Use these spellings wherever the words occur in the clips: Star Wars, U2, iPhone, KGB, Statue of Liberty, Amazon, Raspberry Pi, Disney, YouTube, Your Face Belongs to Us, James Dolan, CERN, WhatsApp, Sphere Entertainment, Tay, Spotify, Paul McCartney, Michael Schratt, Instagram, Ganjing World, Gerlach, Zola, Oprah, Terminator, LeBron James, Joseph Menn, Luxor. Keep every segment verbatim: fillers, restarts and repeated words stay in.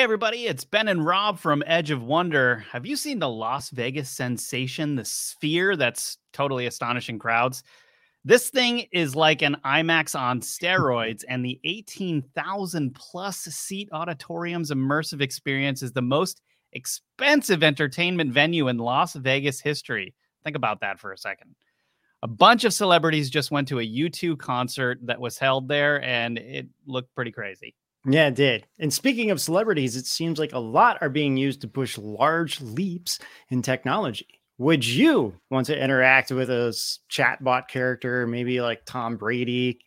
Hey, everybody, it's Ben and Rob from Edge of Wonder. Have you seen the Las Vegas sensation, the Sphere that's totally astonishing crowds? This thing is like an IMAX on steroids, and the eighteen thousand plus seat auditorium's immersive experience is the most expensive entertainment venue in Las Vegas history. Think about that for a second. A bunch of celebrities just went to a U two concert that was held there, and it looked pretty crazy. Yeah, it did. And speaking of celebrities, it seems like a lot are being used to push large leaps in technology. Would you want to interact with a chatbot character, maybe like Tom Brady,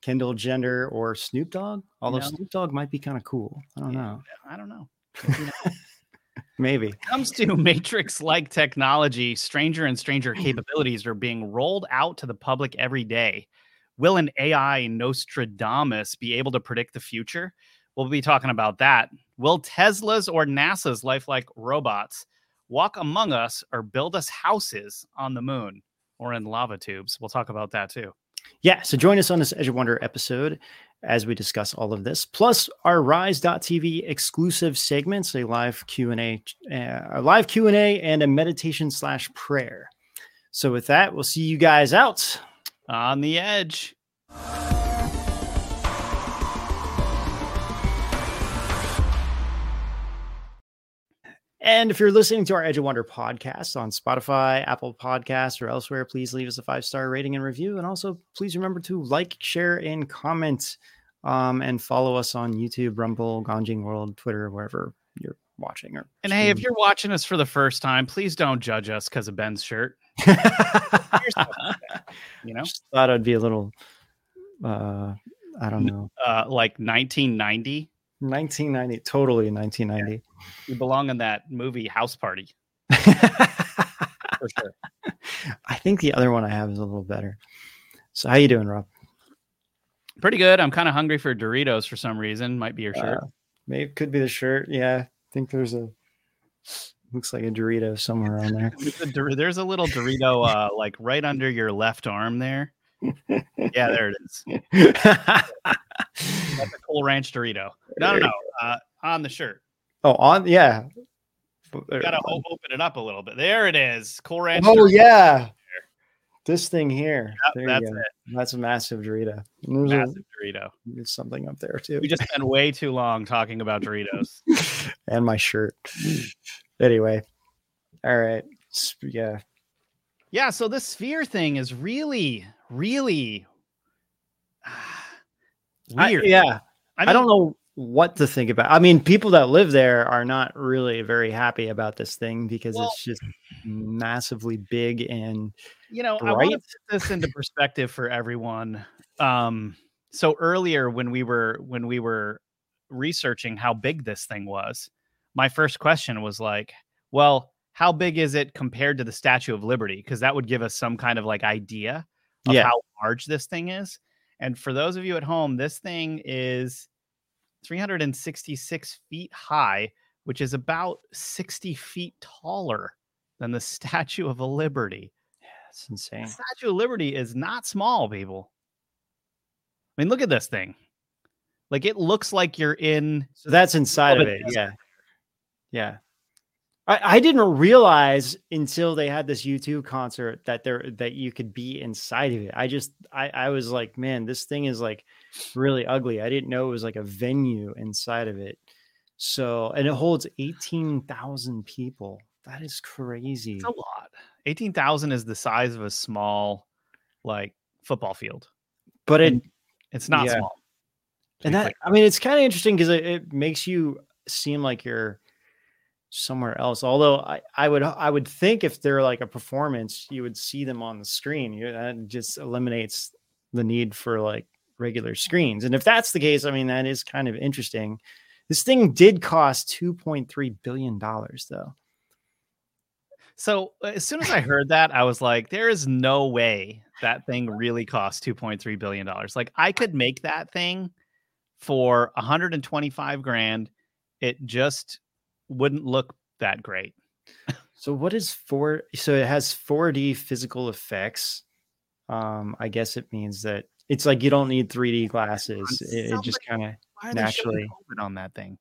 Kendall Jenner, or Snoop Dogg? Although no. Snoop Dogg might be kind of cool. I don't yeah, know. I don't know. Maybe. Maybe. When it comes to Matrix-like technology, stranger and stranger capabilities are being rolled out to the public every day. Will an A I Nostradamus be able to predict the future? We'll be talking about that. Will Tesla's or NASA's lifelike robots walk among us or build us houses on the moon or in lava tubes? We'll talk about that too. Yeah, so join us on this Edge of Wonder episode as we discuss all of this, plus our Rise dot T V exclusive segments, a live Q and A, uh, a live Q and A, and a meditation slash prayer. So with that, we'll see you guys out on the edge. And if you're listening to our Edge of Wonder podcast on Spotify, Apple Podcasts, or elsewhere, please leave us a five-star rating and review. And also, please remember to like, share, and comment, um, and follow us on YouTube, Rumble, Ganjing World, Twitter, wherever you're watching. Or and streaming. Hey, if you're watching us for the first time, please don't judge us because of Ben's shirt. You know, just thought I'd be a little uh I don't know uh like nineteen ninety nineteen ninety totally nineteen ninety. Yeah. You belong in that movie House Party. For sure. I think the other one I have is a little better. So how you doing, Rob? Pretty good. I'm kind of hungry for Doritos for some reason. Might be your shirt. Uh, maybe it could be the shirt. Yeah, I think there's a looks like a Dorito somewhere on there. There's a little Dorito, uh, like right under your left arm there. Yeah, there it is. That's a Cool Ranch Dorito. No, no, no. Uh, on the shirt. Oh, on. Yeah. You gotta on. Open it up a little bit. There it is. Cool Ranch. Oh, Dorito. Yeah. This thing here. Yep, that's it. That's a massive Dorito. There's massive a, Dorito. There's something up there too. We just spent way too long talking about Doritos. And my shirt. Anyway, all right. Yeah. Yeah. So this Sphere thing is really, really uh, weird. I, yeah. I mean, I don't know what to think about. I mean, people that live there are not really very happy about this thing because well, it's just massively big and, you know, bright. I want to put this into perspective for everyone. Um, so earlier when we were, when we were researching how big this thing was, my first question was like, well, how big is it compared to the Statue of Liberty? Because that would give us some kind of like idea of yeah. how large this thing is. And for those of you at home, this thing is three hundred sixty-six feet high, which is about sixty feet taller than the Statue of Liberty. Yeah, it's insane. The Statue of Liberty is not small, people. I mean, look at this thing. Like, it looks like you're in. So that's inside of it. Desert. Yeah. Yeah. I, I didn't realize until they had this U two concert that there that you could be inside of it. I just I, I was like, man, this thing is like really ugly. I didn't know it was like a venue inside of it. So, and it holds eighteen thousand people. That is crazy. That's a lot. eighteen thousand is the size of a small like football field. But it and it's not yeah. small. And that, I mean, it's kind of interesting because it, it makes you seem like you're somewhere else. Although I, I would, I would think if they're like a performance, you would see them on the screen. You, that just eliminates the need for like regular screens. And if that's the case, I mean, that is kind of interesting. This thing did cost two point three billion dollars though. So as soon as I heard that, I was like, there is no way that thing really cost two point three billion dollars. Like I could make that thing for one hundred twenty-five grand. It just wouldn't look that great. So what is four? So it has four D physical effects. Um, I guess it means that it's like you don't need three D glasses. It, it just kind of naturally on that thing.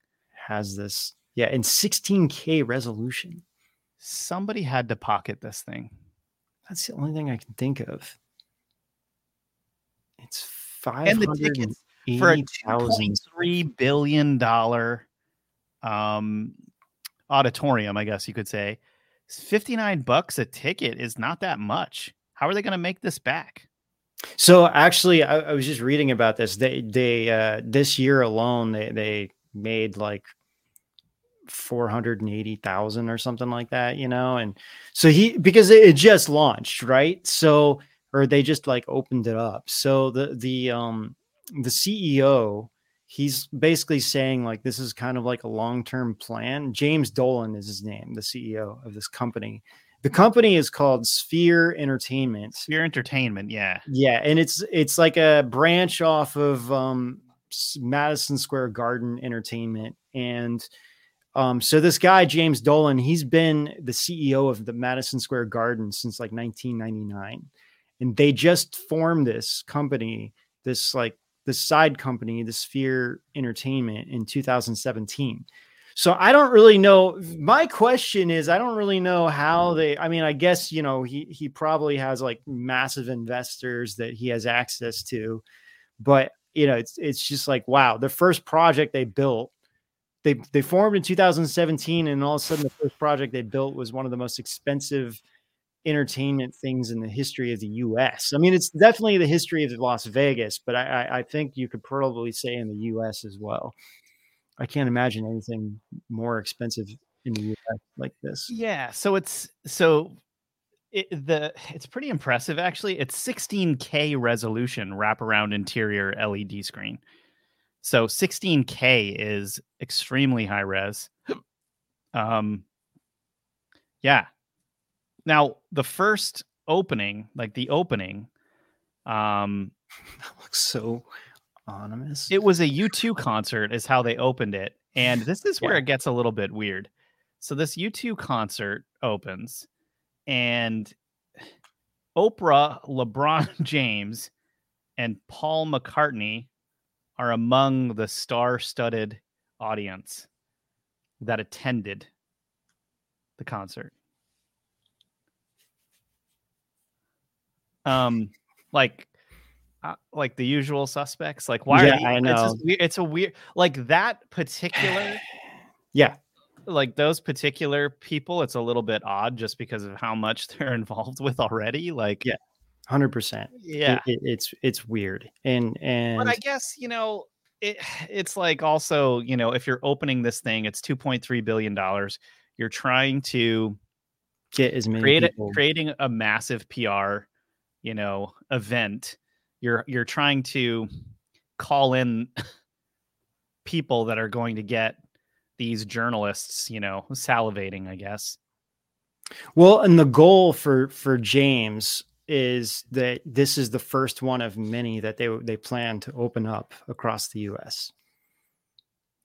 has this. Yeah, in sixteen K resolution. Somebody had to pocket this thing. That's the only thing I can think of. It's five hundred eighty thousand dollars for a two point three billion dollars um, auditorium, I guess you could say. fifty-nine bucks a ticket is not that much. How are they going to make this back? So actually, I, I was just reading about this. They, they, uh, this year alone, they, they made like four hundred eighty thousand or something like that, you know? And so he, because it just launched, right? So, or they just like opened it up. So the, the, um, the C E O, he's basically saying like, this is kind of like a long-term plan. James Dolan is his name, the C E O of this company. The company is called Sphere Entertainment. Sphere Entertainment, yeah. Yeah, and it's it's like a branch off of um, Madison Square Garden Entertainment. And um, so this guy, James Dolan, he's been the C E O of the Madison Square Garden since like nineteen ninety-nine. And they just formed this company, this like this side company, the Sphere Entertainment, in two thousand seventeen. So I don't really know. My question is, I don't really know how they, I mean, I guess, you know, he, he probably has like massive investors that he has access to, but you know, it's, it's just like, wow, the first project they built, they, they formed in two thousand seventeen. And all of a sudden the first project they built was one of the most expensive entertainment things in the history of the U S. I mean, it's definitely the history of Las Vegas, but I, I, I think you could probably say in the U S as well. I can't imagine anything more expensive in the U S like this. Yeah. So it's, so it, the, it's pretty impressive. Actually, it's sixteen K resolution wraparound interior L E D screen. So sixteen K is extremely high res. Um, yeah. Now the first opening, like the opening, um, that looks so anonymous. It was a U two concert is how they opened it. And this is where yeah. it gets a little bit weird. So this U two concert opens and Oprah, LeBron James, and Paul McCartney are among the star-studded audience that attended the concert. Um, like... Uh, like the usual suspects. Like, why? Yeah, are you, I know. It's, just weird, it's a weird, like that particular. yeah. Like those particular people, it's a little bit odd just because of how much they're involved with already. Like, yeah, one hundred percent. Yeah. It, it, it's, it's weird. And, and, but I guess, you know, it, it's like also, you know, if you're opening this thing, it's two point three billion dollars. You're trying to get as many create people. A, creating a massive P R, you know, event. You're you're trying to call in people that are going to get these journalists, you know, salivating, I guess. Well, and the goal for, for James is that this is the first one of many that they they plan to open up across the U S.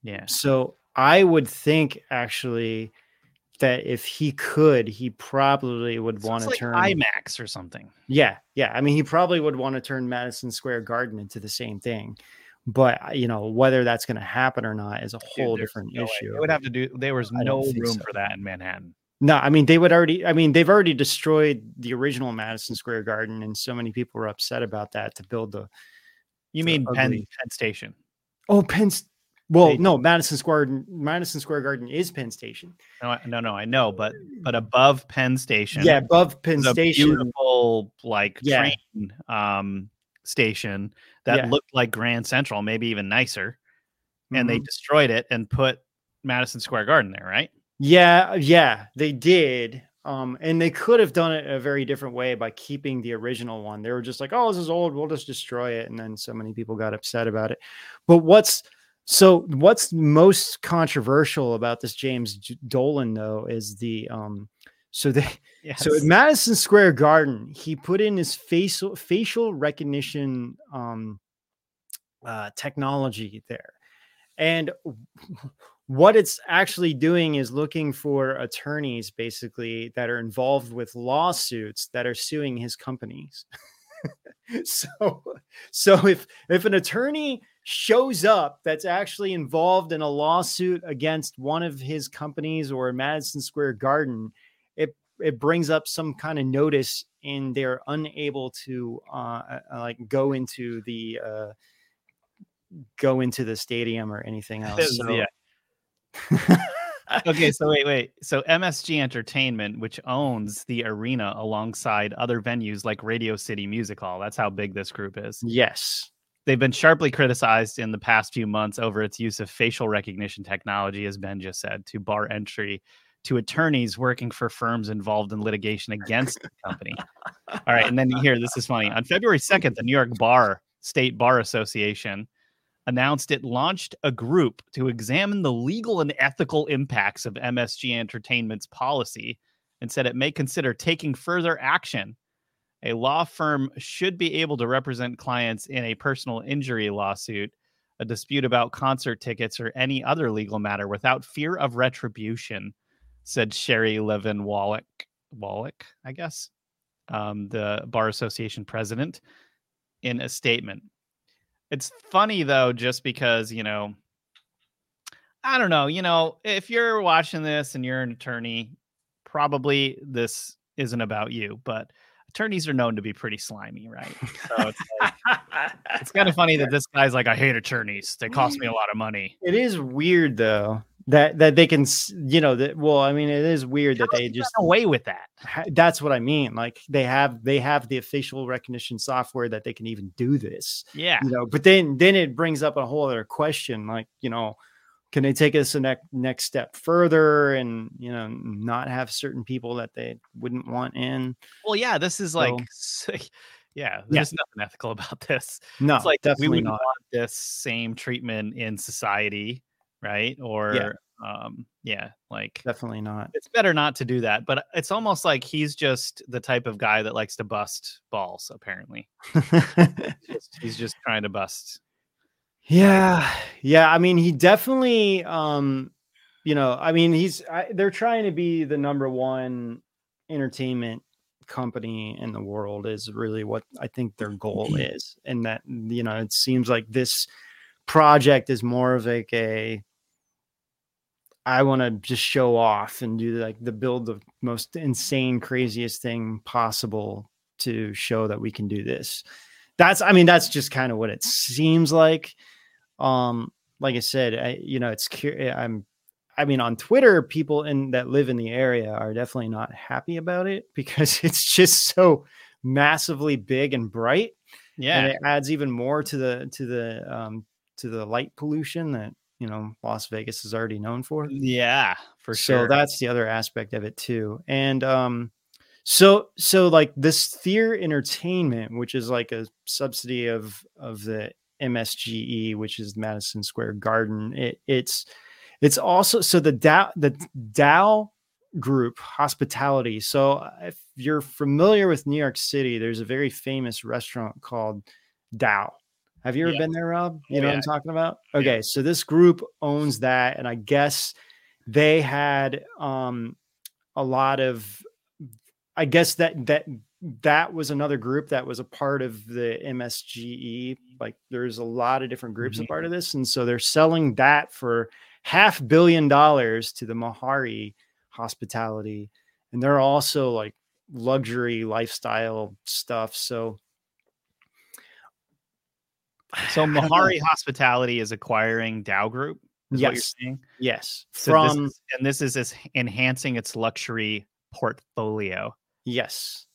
Yeah. So I would think actually that if he could, he probably would so want to like turn IMAX or something. Yeah. Yeah. I mean, he probably would want to turn Madison Square Garden into the same thing, but you know, whether that's going to happen or not is a Dude, whole different no issue. Way. They would have to do, there was I no room so. for that in Manhattan. No, I mean, they would already, I mean, they've already destroyed the original Madison Square Garden. And so many people were upset about that to build the, you the mean ugly... Penn, Penn Station. Oh, Penn Station. Well, Station. no, Madison Square Madison Square Garden is Penn Station. No, no, no, I know, but but above Penn Station, yeah, above Penn Station, beautiful like yeah. train um, station that yeah. looked like Grand Central, maybe even nicer. Mm-hmm. And they destroyed it and put Madison Square Garden there, right? Yeah, yeah, they did. Um, and they could have done it a very different way by keeping the original one. They were just like, "Oh, this is old. We'll just destroy it." And then so many people got upset about it. But what's So what's most controversial about this James Dolan though is the um so they yes. so at Madison Square Garden he put in his facial facial recognition um uh technology there, and what it's actually doing is looking for attorneys basically that are involved with lawsuits that are suing his companies. so so if if an attorney shows up that's actually involved in a lawsuit against one of his companies or Madison Square Garden, it it brings up some kind of notice, and they're unable to uh, like go into the uh, go into the stadium or anything else. So. Yeah. Okay, so wait, wait. So M S G Entertainment, which owns the arena alongside other venues like Radio City Music Hall, that's how big this group is. Yes. They've been sharply criticized in the past few months over its use of facial recognition technology, as Ben just said, to bar entry to attorneys working for firms involved in litigation against the company. All right, and then here, this is funny. On February second, the New York Bar State Bar Association announced it launched a group to examine the legal and ethical impacts of M S G Entertainment's policy and said it may consider taking further action. A law firm should be able to represent clients in a personal injury lawsuit, a dispute about concert tickets, or any other legal matter without fear of retribution, said Sherry Levin Wallach, Wallach, I guess, um, the Bar Association president, in a statement. It's funny, though, just because, you know, I don't know, you know, if you're watching this and you're an attorney, probably this isn't about you, but attorneys are known to be pretty slimy, right? So it's, like, it's kind of funny that this guy's like, I hate attorneys. They cost me a lot of money. It is weird, though, that that they can, you know, that. Well, I mean, it is weird How that they just away with that. That's what I mean. Like they have they have the facial recognition software that they can even do this. Yeah. You know, but then then it brings up a whole other question. Like, you know, can they take us a ne- next step further and, you know, not have certain people that they wouldn't want in? Well, yeah, this is like, so, yeah, there's yeah. nothing ethical about this. No, it's like we wouldn't not. want this same treatment in society, right? Or, yeah. Um, yeah, like definitely not. It's better not to do that. But it's almost like he's just the type of guy that likes to bust balls. Apparently, he's just trying to bust. Yeah. Yeah. I mean, he definitely, um, you know, I mean, he's, I, they're trying to be the number one entertainment company in the world is really what I think their goal is. And that, you know, it seems like this project is more of like a, I want to just show off and do like the build the most insane, craziest thing possible to show that we can do this. That's, I mean, that's just kind of what it seems like. Um, like I said, I, you know, it's, I'm, I mean, on Twitter, people in that live in the area are definitely not happy about it because it's just so massively big and bright. Yeah. And it adds even more to the, to the, um, to the light pollution that, you know, Las Vegas is already known for. Yeah, for sure. So that's the other aspect of it too. And, um, So, so like this Sphere Entertainment, which is like a subsidy of, of the M S G E, which is Madison Square Garden. It, it's, it's also, so the Dao, the Dao group hospitality. So if you're familiar with New York City, there's a very famous restaurant called Dao. Have you ever yeah. been there, Rob? You know yeah. what I'm talking about? Okay. Yeah. So this group owns that. And I guess they had, um, a lot of, I guess that that that was another group that was a part of the M S G E. Like there's a lot of different groups mm-hmm. a part of this. And so they're selling that for half billion dollars to the Mahari hospitality. And they're also like luxury lifestyle stuff. So. So Mahari hospitality is acquiring Dao Group. Is yes. What you're saying? Yes. So From this is, and this is, is enhancing its luxury portfolio. Yes.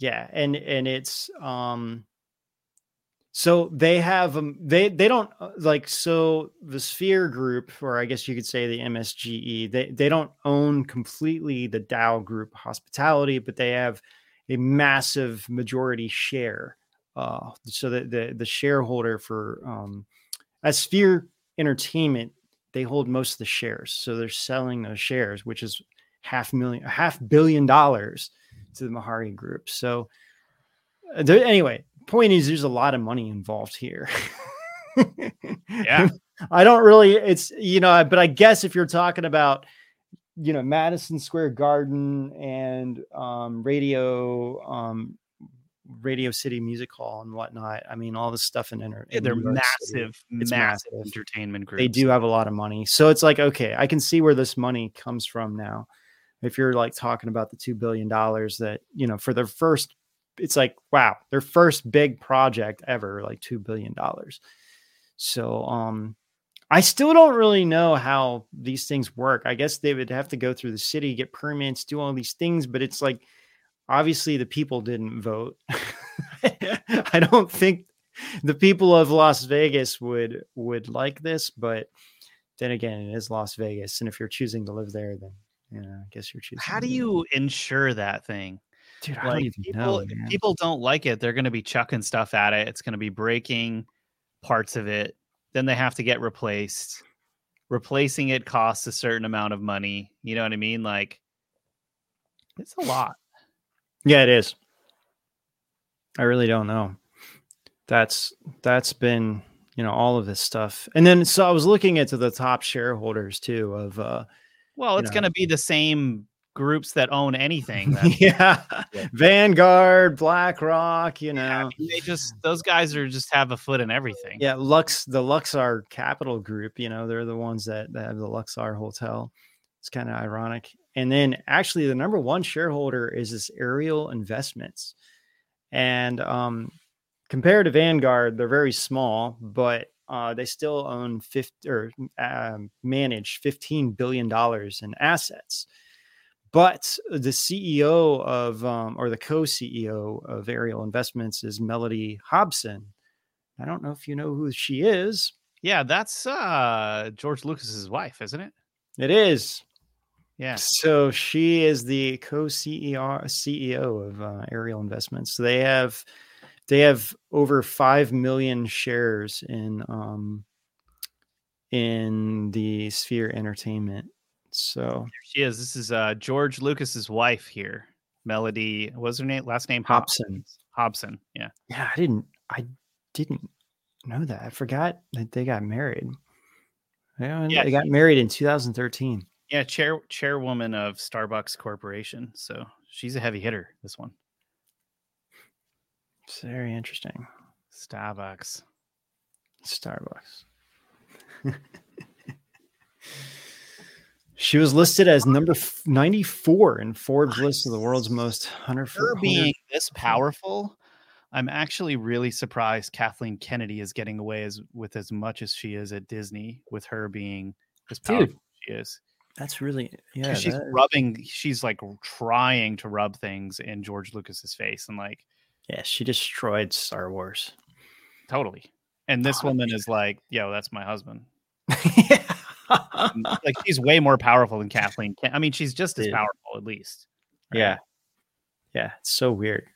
Yeah. And, and it's, um, so they have, um, they, they don't uh, like, so the Sphere group, or I guess you could say the M S G E, they, they don't own completely the Dao group hospitality, but they have a massive majority share. Uh, so that the, the shareholder for, um, as Sphere Entertainment, they hold most of the shares. So they're selling those shares, which is half million, half billion dollars to the Mahari group. So there, anyway, point is there's a lot of money involved here. Yeah. I don't really, it's, you know, but I guess if you're talking about, you know, Madison Square Garden and, um, radio, um, Radio City Music Hall and whatnot. I mean, all this stuff in inter- yeah, they're in massive, massive, massive entertainment groups. They do have a lot of money. So it's like, okay, I can see where this money comes from now. If you're like talking about the two billion dollars that, you know, for their first, it's like, wow, their first big project ever, like two billion dollars. So, um, I still don't really know how these things work. I guess they would have to go through the city, get permits, do all these things, but it's like, obviously the people didn't vote. I don't think the people of Las Vegas would, would like this, but then again, it is Las Vegas. And if you're choosing to live there, then, you know, I guess you're choosing. How do you ensure that thing? Dude, like, I don't even people, know, if people don't like it, they're going to be chucking stuff at it. It's going to be breaking parts of it. Then they have to get replaced. Replacing it costs a certain amount of money. You know what I mean? Like, it's a lot. Yeah, it is. I really don't know. That's that's been, you know, all of this stuff. And then so I was looking into the top shareholders too of uh well, it's going to be the same groups that own anything. yeah. yeah. Vanguard, BlackRock, you know. Yeah, I mean, they just those guys are just have a foot in everything. Yeah, Lux, the Luxor Capital Group, you know, they're the ones that, that have the Luxor Hotel. It's kind of ironic. And then actually the number one shareholder is this Ariel Investments. And um, compared to Vanguard, they're very small, but uh, they still own fifty or um, manage fifteen billion dollars in assets. But the C E O of um, or the co-C E O of Ariel Investments is Melody Hobson. I don't know if you know who she is. Yeah, that's uh, George Lucas's wife, isn't it? It is. Yeah. So she is the co-C E O of uh, Ariel Investments. So they have they have over five million shares in um in the Sphere Entertainment. So there she is. This is uh, George Lucas's wife here. Melody, what was her name? Last name Hobson. Hobson. Yeah. Yeah, I didn't I didn't know that. I forgot that they got married. Yeah, they got married in two thousand thirteen. Yeah, chair chairwoman of Starbucks Corporation. So she's a heavy hitter, this one. It's very interesting. Starbucks. Starbucks. She was listed as number ninety-four in Forbes' list of the world's most one hundred. Her being this powerful, I'm actually really surprised Kathleen Kennedy is getting away as with as much as she is at Disney, with her being as powerful Dude. as she is. That's really, yeah. She's that... rubbing, she's like trying to rub things in George Lucas's face. And like, yeah, she destroyed Star Wars. Totally. And this oh, woman man. is like, yo, that's my husband. yeah. And, like, she's way more powerful than Kathleen. I mean, she's just Dude. as powerful, at least. Right? Yeah. Yeah. It's so weird.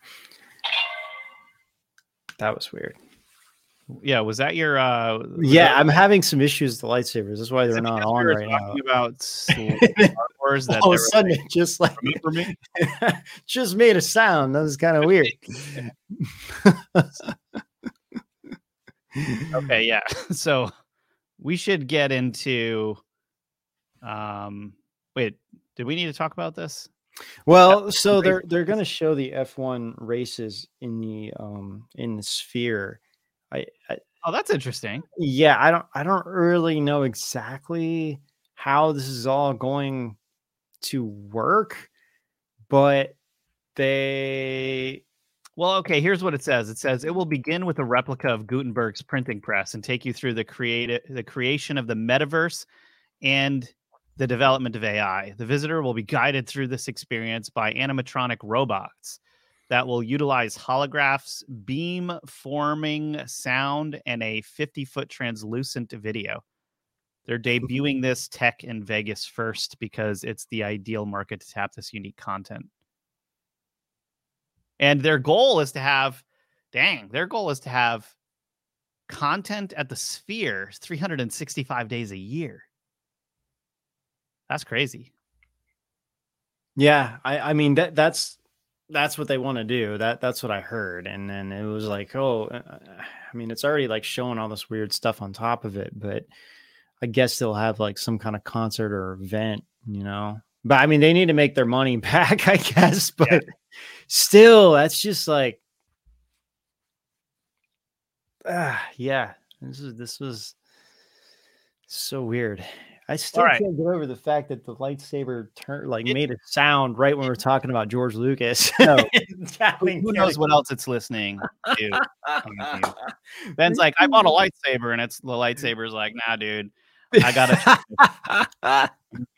That was weird. Yeah, was that your? Uh, yeah, that, I'm having some issues with the lightsabers. That's why they're not on we right now. About Star Wars, that all of a sudden, like, just like remember me, just made a sound. That was kind of weird. Okay, yeah. So we should get into. Um, wait, did we need to talk about this? Well, so crazy. they're they're going to show the F one races in the um in the Sphere. I, I, oh, that's interesting. Yeah, I don't, I don't really know exactly how this is all going to work, but they. Well, okay. Here's what it says. It says it will begin with a replica of Gutenberg's printing press and take you through the create the creation of the metaverse and the development of A I. The visitor will be guided through this experience by animatronic robots that will utilize holographs, beam forming sound, and a fifty-foot translucent video. They're debuting this tech in Vegas first because it's the ideal market to tap this unique content. And their goal is to have, dang, their goal is to have content at the Sphere three hundred sixty-five days a year. That's crazy. Yeah, I, I mean, that that's... that's what they want to do. That that's what I heard. And then it was like, oh, I mean, it's already like showing all this weird stuff on top of it, but I guess they'll have like some kind of concert or event, you know, but I mean, they need to make their money back, I guess, but yeah. still, that's just like, ah, yeah, this is this was so weird. I still right. can't get over the fact that the lightsaber turned like it, made a sound right when we were talking about George Lucas. No. Who knows what else it's listening to? Ben's like, I bought a lightsaber, and it's the lightsaber's like, nah, dude, I gotta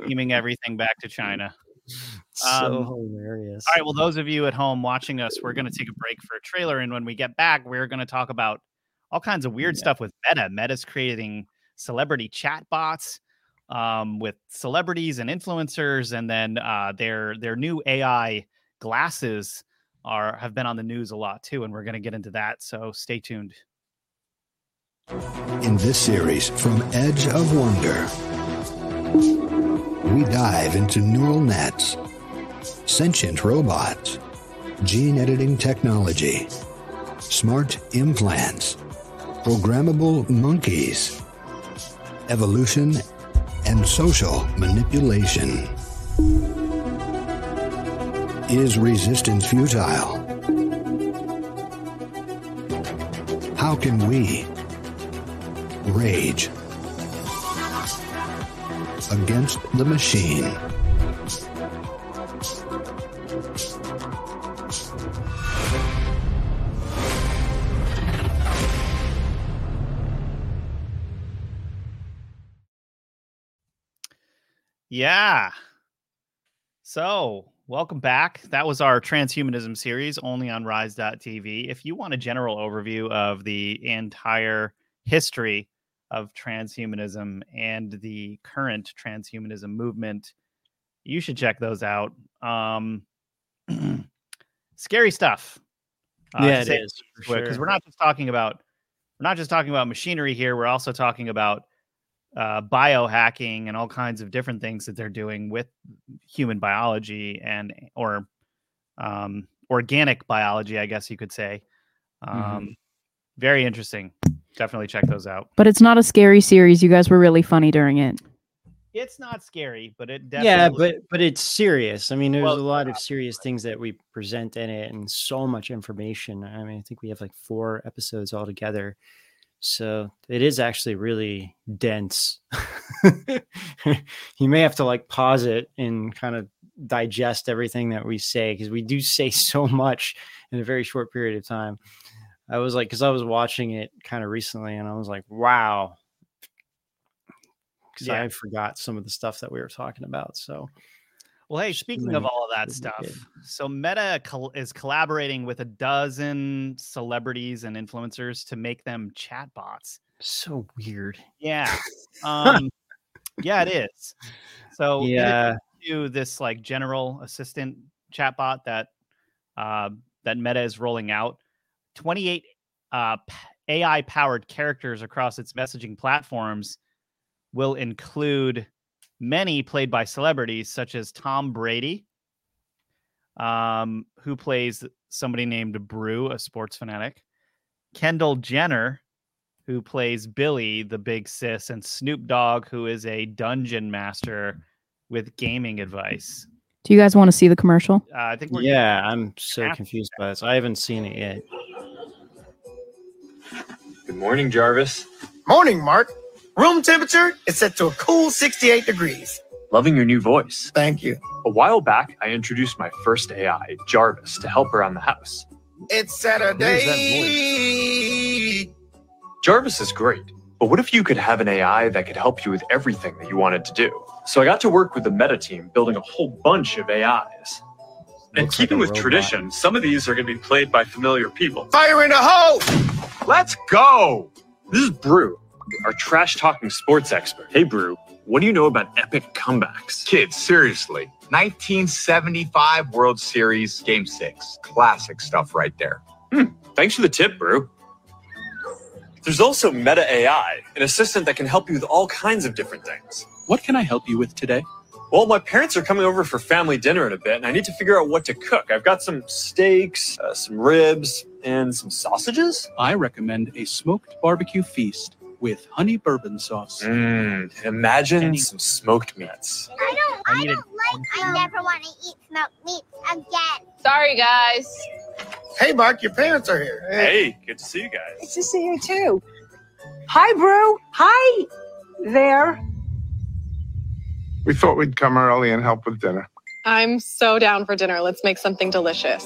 beaming everything back to China. So um, hilarious. All right, well, those of you at home watching us, we're going to take a break for a trailer, and when we get back, we're going to talk about all kinds of weird yeah. stuff with Meta. Meta's creating celebrity chatbots um, with celebrities and influencers, and then uh, their their new A I glasses are have been on the news a lot too, and we're going to get into that. So stay tuned. In this series, from Edge of Wonder, we dive into neural nets, sentient robots, gene editing technology, smart implants, programmable monkeys, evolution, and social manipulation. Is resistance futile? How can we rage against the machine? Yeah. So, welcome back. That was our transhumanism series only on rise dot t v. If you want a general overview of the entire history of transhumanism and the current transhumanism movement, you should check those out. Um, scary stuff. Uh, yeah, it is, because sure. we're not just talking about we're not just talking about machinery here. We're also talking about uh, biohacking and all kinds of different things that they're doing with human biology and or um, organic biology, I guess you could say. Um, mm-hmm. Very interesting. Definitely check those out. But it's not a scary series. You guys were really funny during it. It's not scary, but it definitely... Yeah, but but it's serious. I mean, there's well, a lot of serious right. things that we present in it, and so much information. I mean, I think we have like four episodes all together. So it is actually really dense. You may have to like pause it and kind of digest everything that we say, because we do say so much in a very short period of time. I was like, because I was watching it kind of recently, and I was like, wow, because yeah. I forgot some of the stuff that we were talking about. So, well, hey, speaking mm-hmm. of all of that stuff, so Meta col- is collaborating with a dozen celebrities and influencers to make them chatbots. So weird. Yeah. Um, yeah, it is. So yeah, do this like general assistant chatbot that uh, that Meta is rolling out. twenty-eight uh, A I-powered characters across its messaging platforms will include many played by celebrities, such as Tom Brady, um, who plays somebody named Brew, a sports fanatic, Kendall Jenner, who plays Billy, the big sis, and Snoop Dogg, who is a dungeon master with gaming advice. Do you guys want to see the commercial? Uh, I think we're yeah, I'm so confused by this. I haven't seen it yet. Good morning, Jarvis. Morning, Mark. Room temperature is set to a cool sixty-eight degrees. Loving your new voice. Thank you. A while back, I introduced my first A I, Jarvis, to help around the house. It's Saturday. Jarvis is great, but what if you could have an A I that could help you with everything that you wanted to do? So I got to work with the Meta team building a whole bunch of A Is. And keeping with tradition, some of these are going to be played by familiar people. Fire in a hole! Let's go! This is Brew, our trash-talking sports expert. Hey, Brew, what do you know about epic comebacks? Kids, seriously. nineteen seventy-five World Series, Game six. Classic stuff right there. Hmm. Thanks for the tip, Brew. There's also Meta A I, an assistant that can help you with all kinds of different things. What can I help you with today? Well, my parents are coming over for family dinner in a bit, and I need to figure out what to cook. I've got some steaks, uh, some ribs, and some sausages. I recommend a smoked barbecue feast with honey bourbon sauce. Mmm, imagine Any- some smoked meats. I don't, I, I don't a- like, I never want to eat smoked meats again. Sorry, guys. Hey, Mark, your parents are here. Hey, good to see you guys. Good to see you, too. Hi, Brew. Hi there. We thought we'd come early and help with dinner. I'm so down for dinner. Let's make something delicious.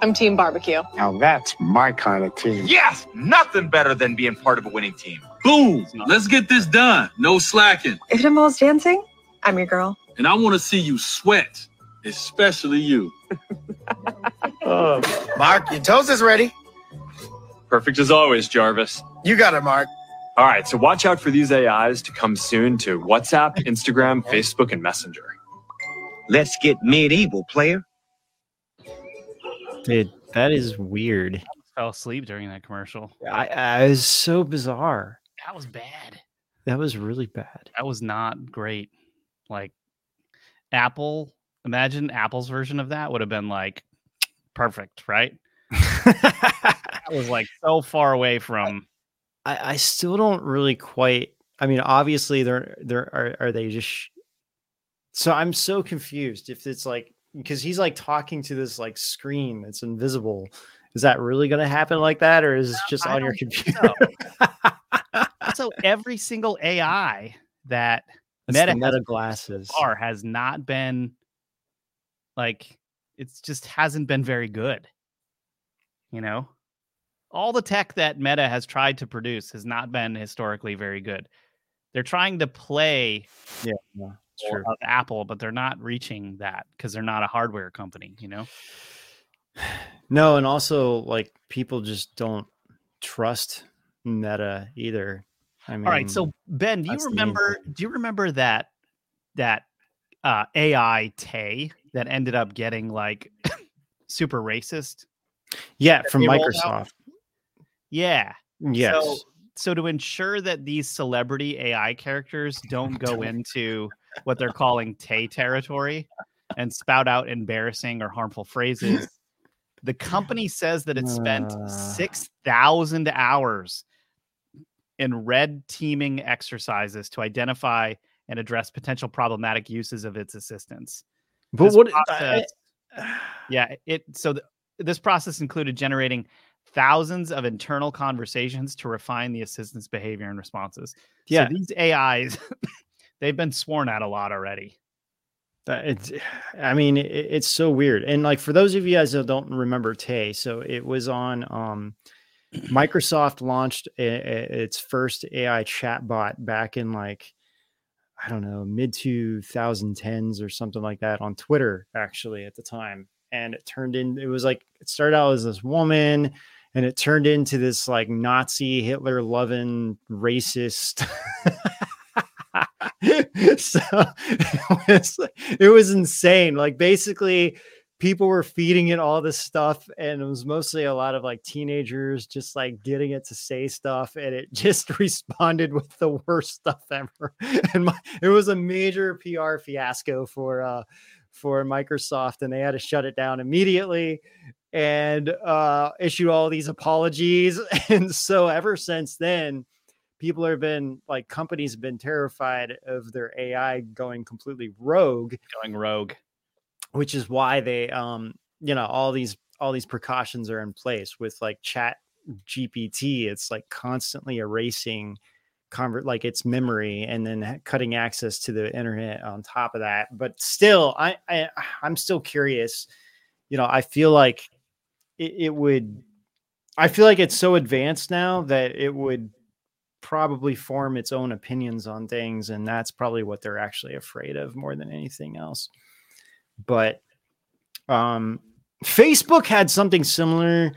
I'm team barbecue. Now that's my kind of team. Yes, nothing better than being part of a winning team. Boom, let's get this done. No slacking. If it involves dancing, I'm your girl. And I want to see you sweat, especially you. uh, Mark, your toast is ready. Perfect as always, Jarvis. You got it, Mark. All right, so watch out for these A Is to come soon to WhatsApp, Instagram, Facebook, and Messenger. Let's get medieval, player. Dude, that is weird. I fell asleep during that commercial. I, I it was so bizarre. That was bad. That was really bad. That was not great. Like, Apple, imagine Apple's version of that would have been, like, perfect, right? That was, like, so far away from... I, I still don't really quite... I mean, obviously, they're, they're, are, are they just... Sh- so I'm so confused if it's, like... Because he's like talking to this like screen that's invisible. Is that really going to happen like that, or is it just I on your computer? So. So every single A I that that's Meta, Meta glasses are has not been like it's just hasn't been very good. You know, all the tech that Meta has tried to produce has not been historically very good. They're trying to play, yeah. yeah. True. Of Apple, but they're not reaching that because they're not a hardware company, you know? No, and also, like, people just don't trust Meta either. I mean, all right, so Ben, do you remember do you remember that that uh A I Tay that ended up getting like super racist? Yeah, from Microsoft. Yeah. Yes. So, so to ensure that these celebrity A I characters don't go into what they're calling Tay territory and spout out embarrassing or harmful phrases, the company says that it spent six thousand hours in red teaming exercises to identify and address potential problematic uses of its assistance. But this what? Process, I, yeah. It, so th- this process included generating thousands of internal conversations to refine the assistant's behavior and responses. Yeah. So these A Is... They've been sworn at a lot already. Uh, it's, I mean, it, it's so weird. And like for those of you guys that don't remember Tay, so it was on um, Microsoft launched a, a, its first A I chatbot back in like, I don't know, mid two thousand tens or something like that on Twitter, actually, at the time. And it turned in, it was like, it started out as this woman and it turned into this like Nazi Hitler loving racist. So it was, it was insane. Like basically people were feeding it all this stuff and it was mostly a lot of like teenagers just like getting it to say stuff and it just responded with the worst stuff ever. And my, it was a major P R fiasco for, uh, for Microsoft and they had to shut it down immediately and uh, issue all these apologies. And so ever since then, people have been like companies have been terrified of their A I going completely rogue, going rogue, which is why they, um, you know, all these all these precautions are in place with like Chat G P T. It's like constantly erasing conver- like its memory and then cutting access to the internet on top of that. But still, I, I I'm still curious. You know, I feel like it, it would. I feel like it's so advanced now that it would probably form its own opinions on things, and that's probably what they're actually afraid of more than anything else. But um Facebook had something similar,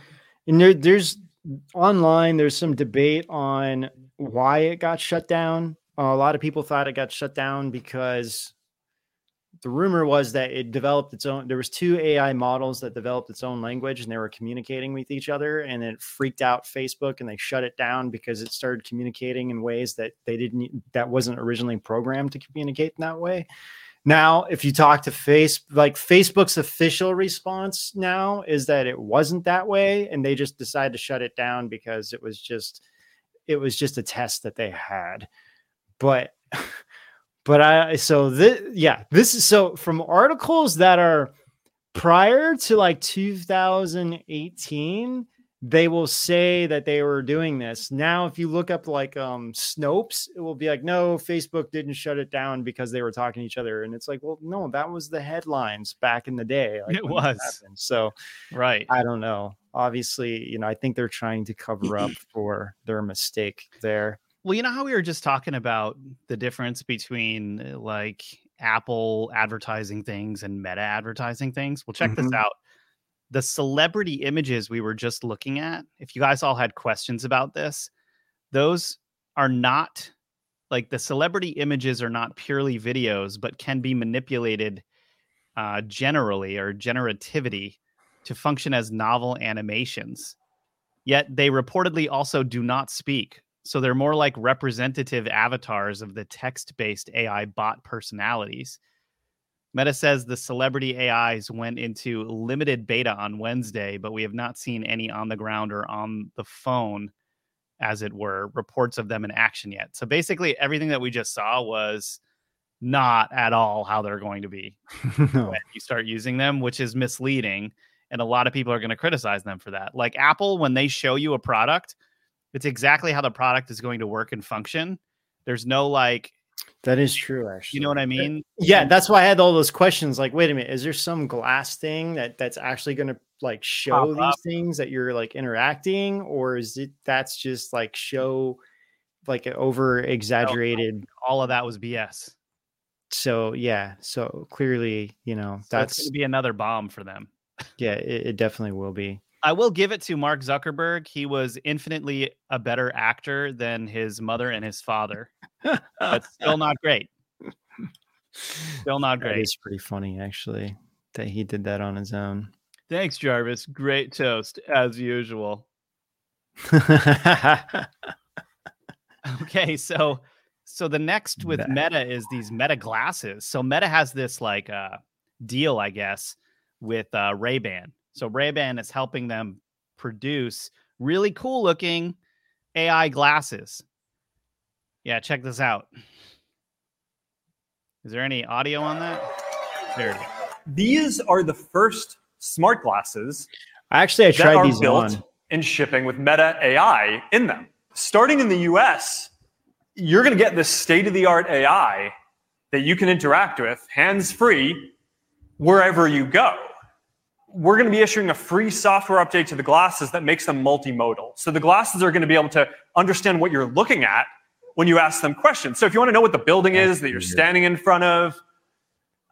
and there, there's online there's some debate on why it got shut down. Uh, a lot of people thought it got shut down because the rumor was that it developed its own, there was two A I models that developed its own language and they were communicating with each other, and it freaked out Facebook and they shut it down because it started communicating in ways that they didn't, that wasn't originally programmed to communicate in that way. Now, if you talk to Face, like Facebook's official response now is that it wasn't that way and they just decided to shut it down because it was just, it was just a test that they had. But But I, so this, yeah, this is so from articles that are prior to like two thousand eighteen, they will say that they were doing this. Now, if you look up like um, Snopes, it will be like, no, Facebook didn't shut it down because they were talking to each other. And it's like, well, no, that was the headlines back in the day. Like, it was. So, right. I don't know. Obviously, you know, I think they're trying to cover up for their mistake there. Well, you know how we were just talking about the difference between like Apple advertising things and Meta advertising things? Well, check mm-hmm. this out. The celebrity images we were just looking at, if you guys all had questions about this, those are not like the celebrity images are not purely videos, but can be manipulated uh, generally or generativity to function as novel animations. Yet they reportedly also do not speak. So they're more like representative avatars of the text-based A I bot personalities. Meta says the celebrity A Is went into limited beta on Wednesday, but we have not seen any on the ground or on the phone, as it were, reports of them in action yet. So basically everything that we just saw was not at all how they're going to be when you start using them, which is misleading. And a lot of people are going to criticize them for that. Like Apple, when they show you a product, it's exactly how the product is going to work and function. There's no like... That is true, actually. You know what I mean? Yeah, that's why I had all those questions. Like, wait a minute, is there some glass thing that, that's actually going to like show these things that you're like interacting, or is it that's just like show like an over exaggerated? All of that was B S. So yeah, so clearly, you know, that's so going to be another bomb for them. Yeah, it, it definitely will be. I will give it to Mark Zuckerberg. He was infinitely a better actor than his mother and his father. But still not great. Still not great. It's pretty funny, actually, that he did that on his own. Thanks, Jarvis. Great toast, as usual. Okay, so so the next with Meta is these Meta glasses. So Meta has this like uh, deal, I guess, with uh, Ray-Ban. So Ray-Ban is helping them produce really cool looking A I glasses. Yeah, check this out. Is there any audio on that? There it is. These are the first smart glasses. Actually, I tried these built and shipping with Meta A I in them. Starting in the U S, you're going to get this state-of-the-art A I that you can interact with hands-free wherever you go. We're going to be issuing a free software update to the glasses that makes them multimodal. So the glasses are going to be able to understand what you're looking at when you ask them questions. So if you want to know what the building is that you're standing in front of,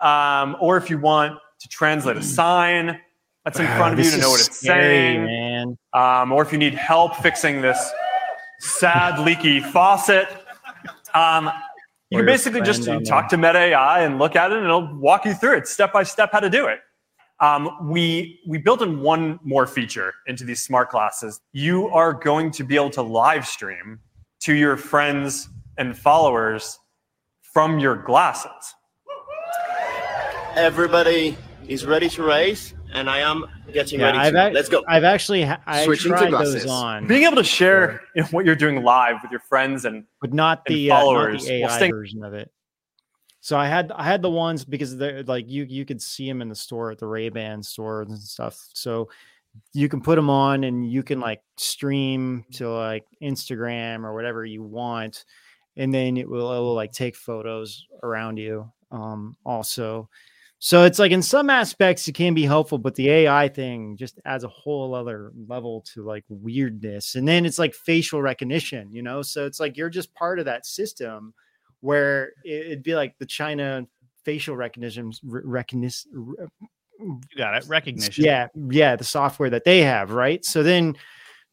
um, or if you want to translate a sign that's in wow, front of you to know what it's scary, saying, man. Um, or if you need help fixing this sad, leaky faucet, um, you can basically just talk to Meta A I and look at it, and it'll walk you through it step by step how to do it. Um, we we built in one more feature into these smart glasses. You are going to be able to live stream to your friends and followers from your glasses. Everybody is ready to race, and I am getting yeah, ready I've to. Act- Let's go. I've actually ha- I Switching tried to glasses. Those on. Being able to share you know, what you're doing live with your friends and but not and the followers. Uh, not the A I staying- version of it. So I had I had the ones because they're like you you could see them in the store at the Ray-Ban store and stuff. So you can put them on and you can like stream to like Instagram or whatever you want, and then it will, it will like take photos around you. Um, also, so it's like in some aspects it can be helpful, but the A I thing just adds a whole other level to like weirdness. And then it's like facial recognition, you know. So it's like you're just part of that system. Where it'd be like the China facial recognition, recognition. You got it, recognition. Yeah, yeah, the software that they have, right? So then,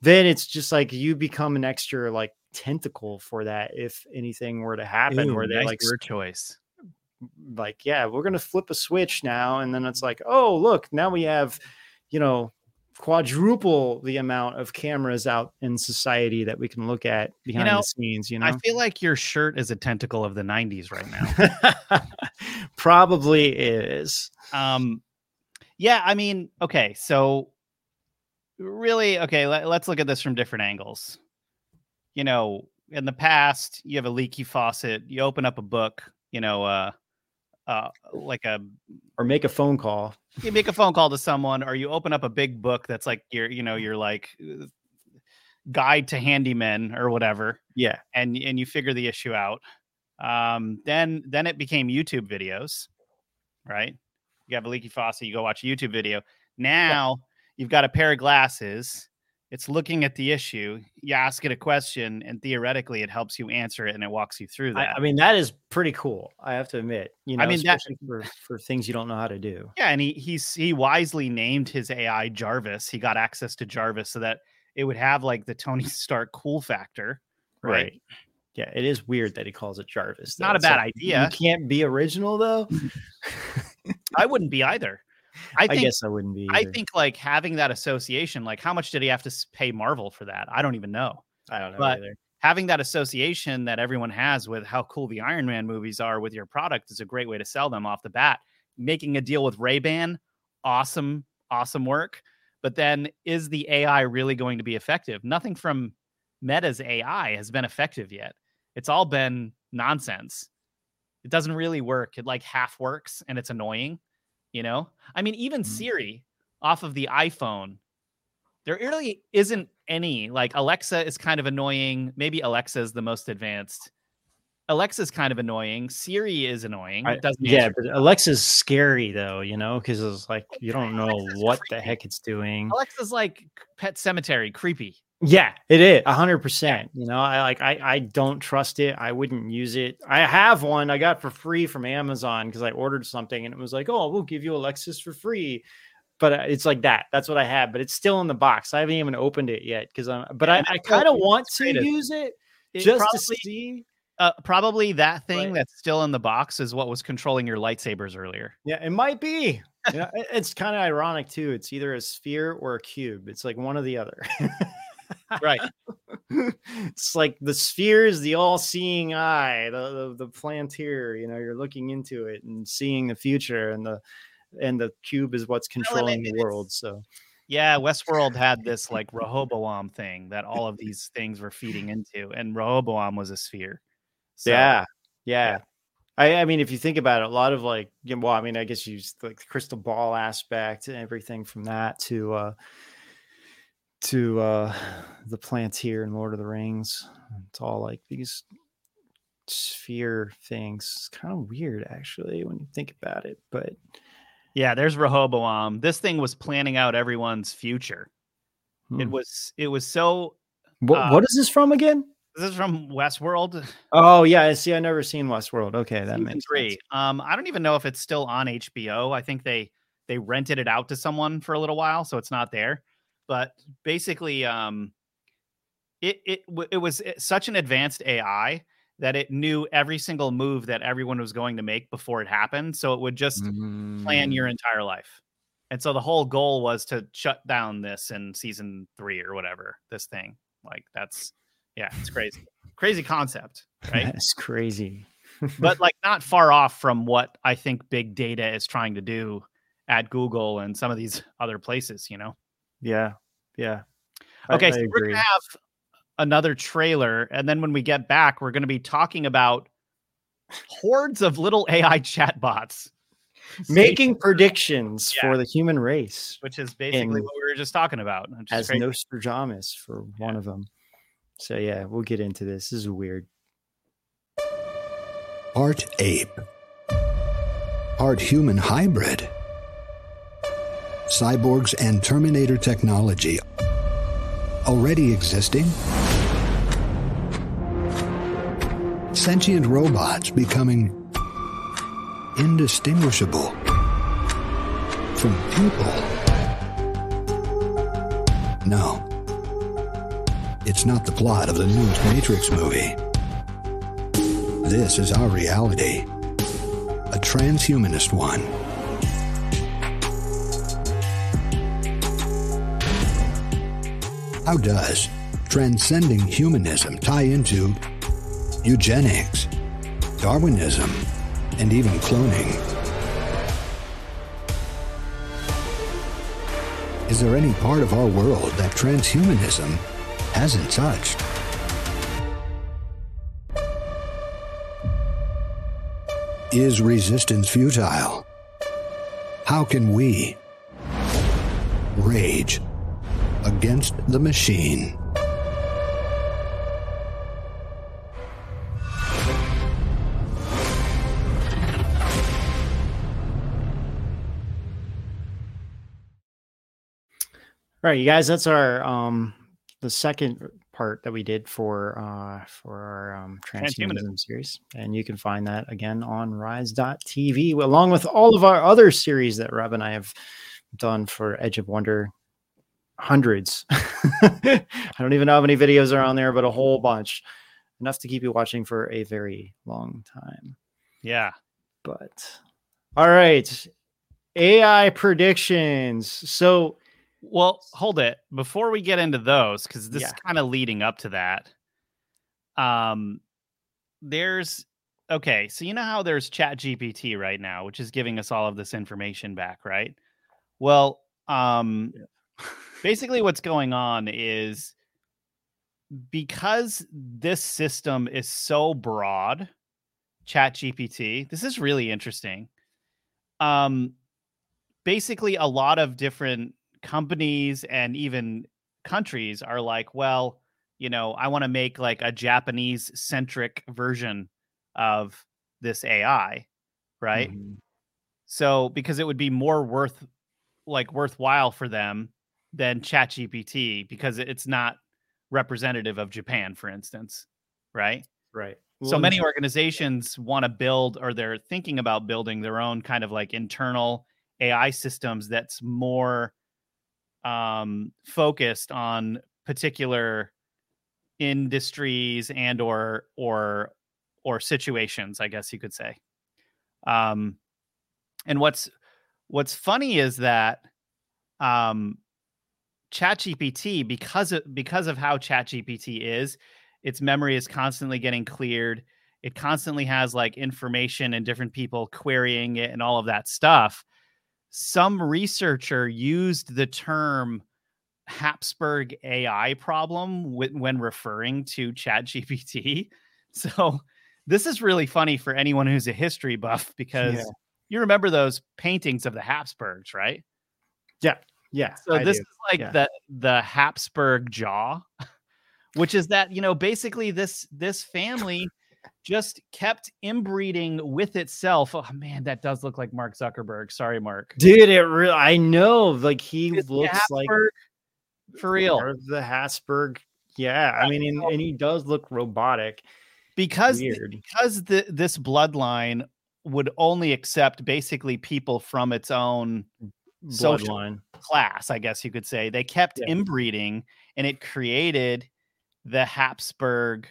then it's just like you become an extra like tentacle for that if anything were to happen. Ooh, where they nice like your choice, like yeah, we're gonna flip a switch now, and then it's like, oh look, now we have, you know, quadruple the amount of cameras out in society that we can look at behind you know, the scenes. You know, I feel like your shirt is a tentacle of the nineties right now. Probably is. Um, yeah, I mean, okay, so really, okay, let, let's look at this from different angles. You know, in the past, you have a leaky faucet, you open up a book, you know, uh, uh, like a, or make a phone call. You make a phone call to someone, or you open up a big book that's like your, you know, your like guide to handymen or whatever. Yeah. And, and you figure the issue out. Um, then, then it became YouTube videos, right? You have a leaky faucet, you go watch a YouTube video. Now yeah. You've got a pair of glasses. It's looking at the issue. You ask it a question, and theoretically, it helps you answer it, and it walks you through that. I, I mean, that is pretty cool. I have to admit, you know, I mean, especially that, for, for things you don't know how to do. Yeah, and he he's, he wisely named his A I Jarvis. He got access to Jarvis so that it would have like the Tony Stark cool factor, right? right. Yeah, it is weird that he calls it Jarvis. It's not a bad so idea. You can't be original though. I wouldn't be either. I, think, I guess I wouldn't be. Either. I think like having that association, like how much did he have to pay Marvel for that? I don't even know. I don't know but either. Having that association that everyone has with how cool the Iron Man movies are with your product is a great way to sell them off the bat. Making a deal with Ray-Ban, awesome, awesome work. But then is the A I really going to be effective? Nothing from Meta's A I has been effective yet. It's all been nonsense. It doesn't really work. It like half works and it's annoying. You know, I mean, even Siri off of the iPhone, there really isn't any. Like Alexa is kind of annoying. Maybe Alexa is the most advanced. Alexa is kind of annoying. Siri is annoying. It doesn't I, yeah, but Alexa's scary though, you know, because it's like you don't know Alexa's what creepy. The heck it's doing. Alexa's like Pet Cemetery, creepy. Yeah, it is a hundred percent. You know, I like I I don't trust it. I wouldn't use it. I have one I got for free from Amazon because I ordered something and it was like, oh, we'll give you Alexis for free. But it's like that. That's what I had. But it's still in the box. I haven't even opened it yet because I'm. But yeah, I, I kind of want to use it, it just probably, to see. Uh, probably that thing right. that's still in the box is what was controlling your lightsabers earlier. Yeah, it might be. You know, it, it's kind of ironic too. It's either a sphere or a cube. It's like one or the other. Right. It's like the sphere is the all-seeing eye, the, the the plantier, you know, you're looking into it and seeing the future, and the and the cube is what's controlling the world. So yeah, Westworld had this like Rehoboam thing that all of these things were feeding into, and Rehoboam was a sphere. So, yeah, yeah. yeah. I, I mean, if you think about it, a lot of like, you know, well, I mean, I guess you use like the crystal ball aspect and everything from that to uh to uh the plants here in Lord of the Rings. It's all like these sphere things. It's kind of weird actually when you think about it, but yeah, there's Rehoboam. This thing was planning out everyone's future. hmm. it was it was so what, uh, what is this from again? This is from Westworld. Oh yeah, I see. I've never seen Westworld. Okay, that makes three. sense. um I don't even know if it's still on H B O. I think they they rented it out to someone for a little while, so it's not there. But basically, um, it it it was such an advanced A I that it knew every single move that everyone was going to make before it happened. So it would just mm. plan your entire life. And so the whole goal was to shut down this in season three or whatever, this thing. Like that's, yeah, it's crazy. Crazy concept, right? That's crazy. But like not far off from what I think big data is trying to do at Google and some of these other places, you know? Yeah, yeah. Okay, I, I so agree. We're going to have another trailer, and then when we get back, we're going to be talking about hordes of little A I chatbots. Making predictions yeah. for the human race. Which is basically what we were just talking about. As crazy. Nostradamus for one yeah. of them. So yeah, we'll get into this. This is weird. Part ape. Part human hybrid. Cyborgs and Terminator technology already existing. Sentient robots becoming indistinguishable from people. No, it's not the plot of the newest Matrix movie. This is our reality, a transhumanist one. How does transcending humanism tie into eugenics, Darwinism, and even cloning? Is there any part of our world that transhumanism hasn't touched? Is resistance futile? How can we rage against the machine? All right, you guys, that's our um the second part that we did for uh for our um transhumanism series, and you can find that again on rise dot t v along with all of our other series that Rob and I have done for Edge of Wonder. Hundreds. I don't even know how many videos are on there, but a whole bunch, enough to keep you watching for a very long time. Yeah. But all right, A I predictions. So well, hold it before we get into those, because this yeah. is kind of leading up to that. Um, there's okay, so you know how there's ChatGPT right now, which is giving us all of this information back, right? Well, um, yeah. basically, what's going on is because this system is so broad, ChatGPT, this is really interesting. Um, basically, a lot of different companies and even countries are like, well, you know, I want to make like a Japanese centric version of this A I, right? Mm-hmm. So because it would be more worth like worthwhile for them than ChatGPT, because it's not representative of Japan, for instance, right? Right. Well, so many organizations want to build, or they're thinking about building their own kind of like internal A I systems that's more um, focused on particular industries and or, or, or situations, I guess you could say. Um, and what's, what's funny is that, um, ChatGPT, because of, because of how ChatGPT is, its memory is constantly getting cleared. It constantly has like information and different people querying it and all of that stuff. Some researcher used the term Habsburg A I problem when referring to ChatGPT. So this is really funny for anyone who's a history buff, because yeah. you remember those paintings of the Habsburgs, right? Yeah. Yeah. So I this do. is like yeah. the, the Habsburg jaw, which is that, you know, basically this, this family just kept inbreeding with itself. Oh man, that does look like Mark Zuckerberg. Sorry, Mark. Dude, it really, I know. Like he it's looks like for real. The Habsburg. Yeah. I, I mean, and, and he does look robotic. Because, Weird. because the, this bloodline would only accept basically people from its own bloodline. Social class, I guess you could say. They kept yeah. inbreeding, and it created the Habsburg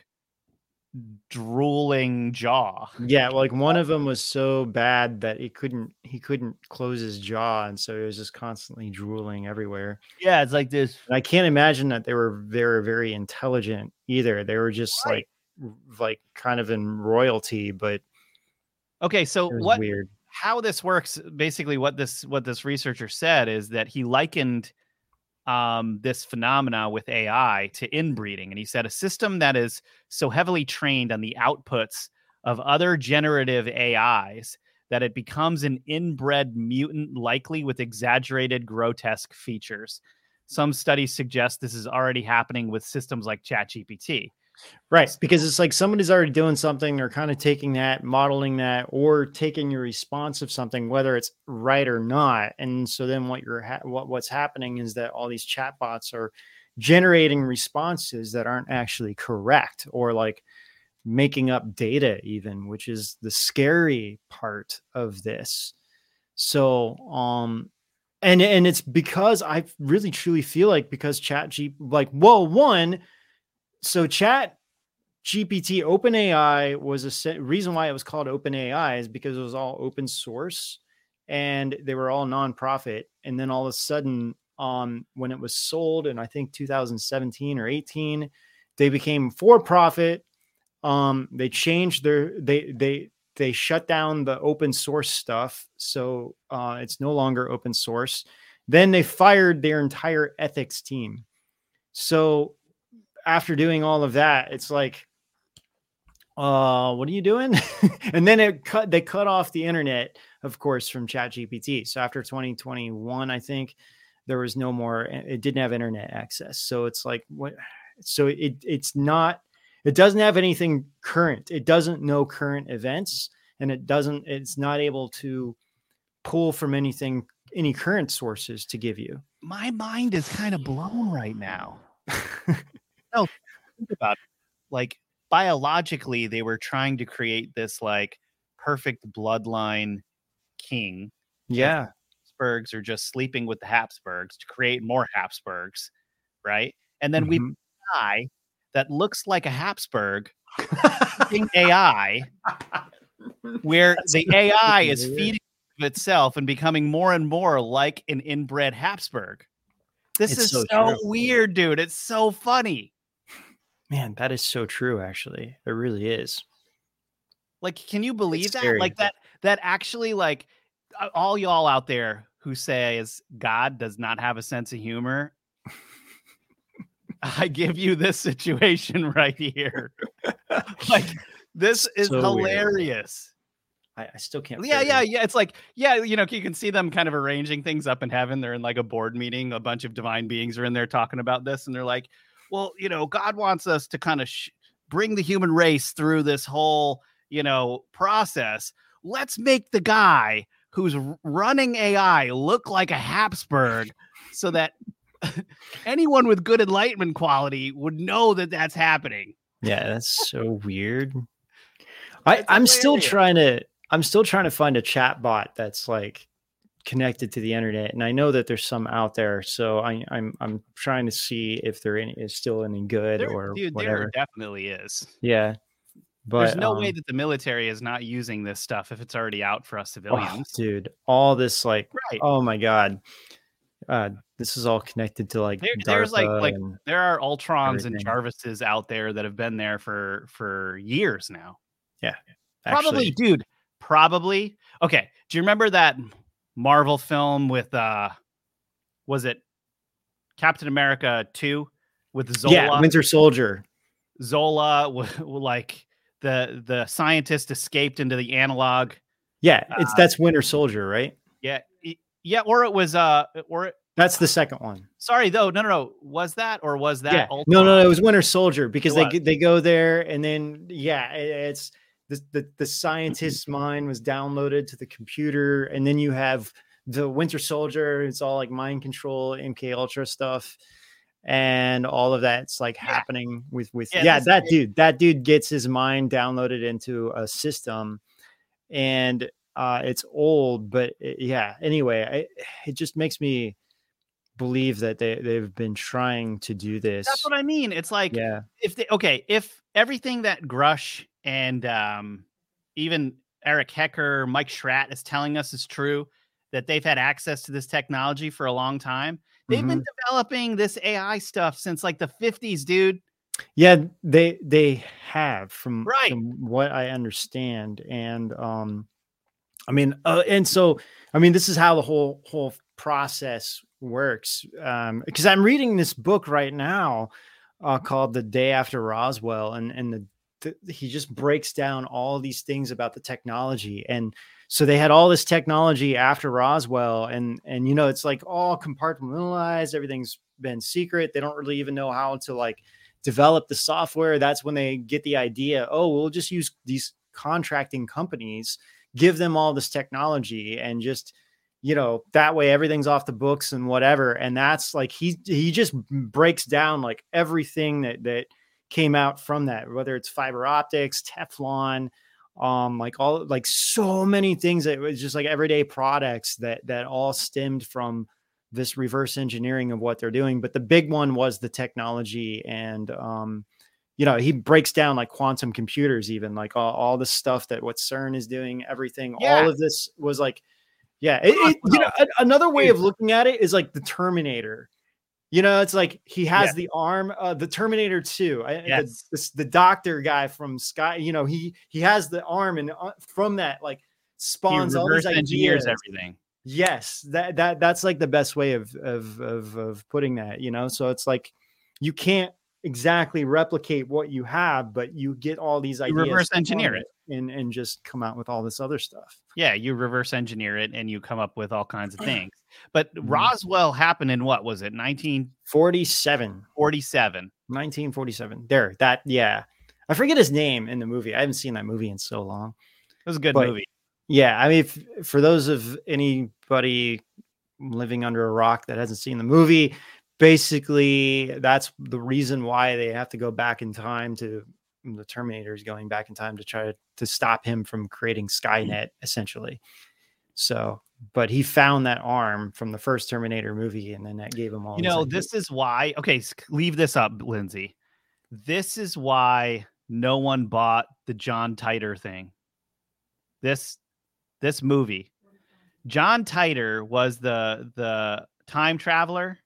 drooling jaw. Yeah, like one of them was so bad that he couldn't he couldn't close his jaw, and so he was just constantly drooling everywhere. Yeah, it's like this. And I can't imagine that they were they were very intelligent either. They were just right. like like kind of in royalty, but okay. So what? Weird. How this works? Basically, what this what this researcher said is that he likened um this phenomena with A I to inbreeding, and he said a system that is so heavily trained on the outputs of other generative A Is that it becomes an inbred mutant, likely with exaggerated grotesque features. Some studies suggest this is already happening with systems like ChatGPT, right? Because it's like somebody's already doing something, or kind of taking that, modeling that, or taking your response of something, whether it's right or not. And so then what you're ha- what what's happening is that all these chatbots are generating responses that aren't actually correct, or like making up data even, which is the scary part of this. So um and and it's because I really truly feel like because ChatGPT, like whoa one So ChatGPT, OpenAI was a reason why it was called OpenAI is because it was all open source and they were all nonprofit. And then all of a sudden, um, when it was sold in I think two thousand seventeen or eighteen, they became for profit. Um, they changed their they they they shut down the open source stuff, so uh, it's no longer open source. Then they fired their entire ethics team. So after doing all of that, it's like uh, what are you doing? And then it cut, they cut off the internet, of course, from ChatGPT. So after twenty twenty-one, I think there was no more, it didn't have internet access. So it's like, what? So it it's not, it doesn't have anything current. It doesn't know current events, and it doesn't, it's not able to pull from anything, any current sources to give you. My mind is kind of blown right now. No, think about it. Like biologically, they were trying to create this like perfect bloodline king. Yeah. Habsburgs are just sleeping with the Habsburgs to create more Habsburgs, right? And then mm-hmm. we die that looks like a Habsburg in A I, where That's the A I weird. Is feeding itself and becoming more and more like an inbred Habsburg. This it's is so, so weird, dude. It's so funny. Man, that is so true, actually. It really is. Like, can you believe it's that? Scary. Like that, that actually, like, all y'all out there who says God does not have a sense of humor, I give you this situation right here. Like, this is so hilarious. I, I still can't. Yeah, yeah, it. yeah. It's like, yeah, you know, you can see them kind of arranging things up in heaven. They're in like a board meeting. A bunch of divine beings are in there talking about this. And they're like, well, you know, God wants us to kind of sh- bring the human race through this whole, you know, process. Let's make the guy who's running A I look like a Habsburg so that anyone with good enlightenment quality would know that that's happening. Yeah, that's so weird. I, I'm still trying to I'm still trying to find a chat bot that's like connected to the internet. And I know that there's some out there. So I, I'm I'm trying to see if there any, is still any good there, or dude, whatever. There definitely is. Yeah. But there's no um, way that the military is not using this stuff if it's already out for us civilians. Oh, dude, all this like, right. oh, my God. Uh, this is all connected to like, there, there's like, like there are Ultrons everything. and Jarvises out there that have been there for, for years now. Yeah, actually. Probably, dude. Probably. Okay. Do you remember that Marvel film with, uh, was it Captain America two with Zola? Yeah, Winter Soldier. Zola, w- w- like the the scientist escaped into the analog. Yeah, it's uh, that's Winter Soldier, right? Yeah, yeah. Or it was, uh, or it, that's the second one. Sorry, though. No, no, no. Was that or was that? Yeah. Ultron? No, no, no. It was Winter Soldier because they they go there and then yeah, it, it's. The, the, the scientist's mind was downloaded to the computer, and then you have the Winter Soldier. It's all like mind control, M K Ultra stuff, and all of that's like yeah. happening with with yeah, yeah that dude. That dude gets his mind downloaded into a system, and uh, it's old, but it, yeah. Anyway, I, it just makes me believe that they they've been trying to do this. That's what I mean. It's like yeah. if they okay if everything that Grush. And um, even Eric Hecker, Mike Schratt is telling us is true that they've had access to this technology for a long time. They've mm-hmm. been developing this A I stuff since like the fifties, dude. Yeah, they they have from, right. from what I understand. And um, I mean, uh, and so, I mean, this is how the whole whole process works. Um, because I'm reading this book right now uh, called The Day After Roswell, and, and the he just breaks down all these things about the technology. And so they had all this technology after Roswell and, and, you know, it's like all compartmentalized. Everything's been secret. They don't really even know how to like develop the software. That's when they get the idea. Oh, we'll just use these contracting companies, give them all this technology and just, you know, that way everything's off the books and whatever. And that's like, he, he just breaks down like everything that, that, came out from that, whether it's fiber optics, Teflon, um, like all like so many things that was just like everyday products that that all stemmed from this reverse engineering of what they're doing. But the big one was the technology. And um, you know, he breaks down like quantum computers, even like all, all the stuff that what CERN is doing, everything, yeah. all of this was like, yeah, it, it, you know, another way of looking at it is like the Terminator. You know, it's like he has yeah. the arm, uh, the Terminator two, yes. the, the, the doctor guy from Sky, you know, he, he has the arm and uh, from that, like spawns all these engineers, ideas. Everything. Yes. That, that, that's like the best way of, of, of, of putting that, you know? So it's like, you can't exactly replicate what you have, but you get all these ideas. You reverse engineer it and, and just come out with all this other stuff. Yeah, you reverse engineer it and you come up with all kinds of things. But Roswell happened in what was it? nineteen forty-seven forty-seven nineteen forty-seven There, that, yeah. I forget his name in the movie. I haven't seen that movie in so long. It was a good but, movie. Yeah, I mean, if, for those of anybody living under a rock that hasn't seen the movie, basically, that's the reason why they have to go back in time to the Terminator is going back in time to try to, to stop him from creating Skynet, essentially. So, but he found that arm from the first Terminator movie, and then that gave him all. You know, ideas. This is why. Okay, leave this up, Lindsay. This is why no one bought the John Titor thing. This, this movie, John Titor was the the time traveler.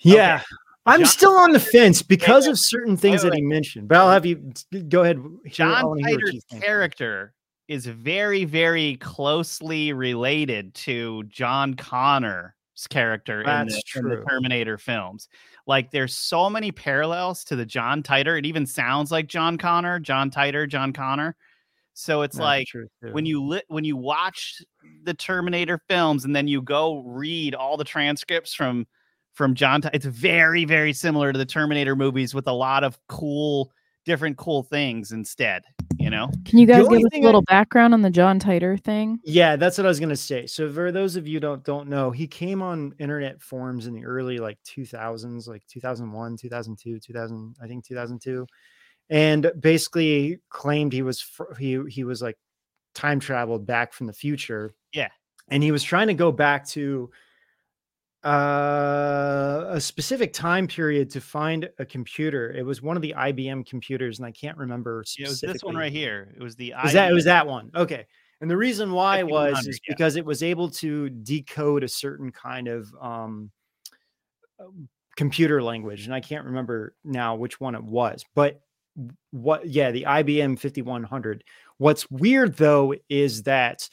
Yeah, okay. I'm John, still on the fence because of certain things that he mentioned, but I'll have you go ahead. John Titor's character is very, very closely related to John Connor's character in the, in the Terminator films. Like, there's so many parallels to the John Titor. It even sounds like John Connor, John Titor, John Connor. So it's That's like when you li- when you watch the Terminator films and then you go read all the transcripts from From John, T- it's very, very similar to the Terminator movies with a lot of cool, different cool things instead, you know? Can you guys give us a little I... background on the John Titor thing? Yeah, that's what I was going to say. So for those of you don't don't know, he came on internet forums in the early like two thousands, like two thousand one, two thousand two, two thousand, I think two thousand two. And basically claimed he was, fr- he, he was like time traveled back from the future. Yeah. And he was trying to go back to Uh, a specific time period to find a computer. It was one of the I B M computers, and I can't remember specifically. Yeah, it was this one right here. It was the I B M. Is that, it was that one. Okay. And the reason why was is yeah. because it was able to decode a certain kind of um, computer language, and I can't remember now which one it was. But what? Yeah, the I B M fifty-one hundred. What's weird, though, is that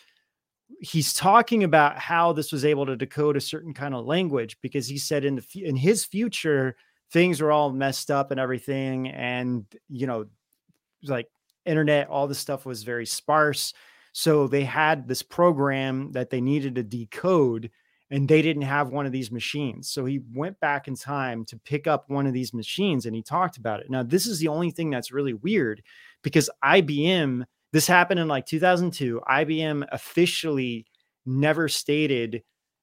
he's talking about how this was able to decode a certain kind of language, because he said in the, in his future, things were all messed up and everything. And, you know, like internet, all this stuff was very sparse. So they had this program that they needed to decode, and they didn't have one of these machines. So he went back in time to pick up one of these machines, and he talked about it. Now, this is the only thing that's really weird, because I B M, this happened in like two thousand two. I B M officially never stated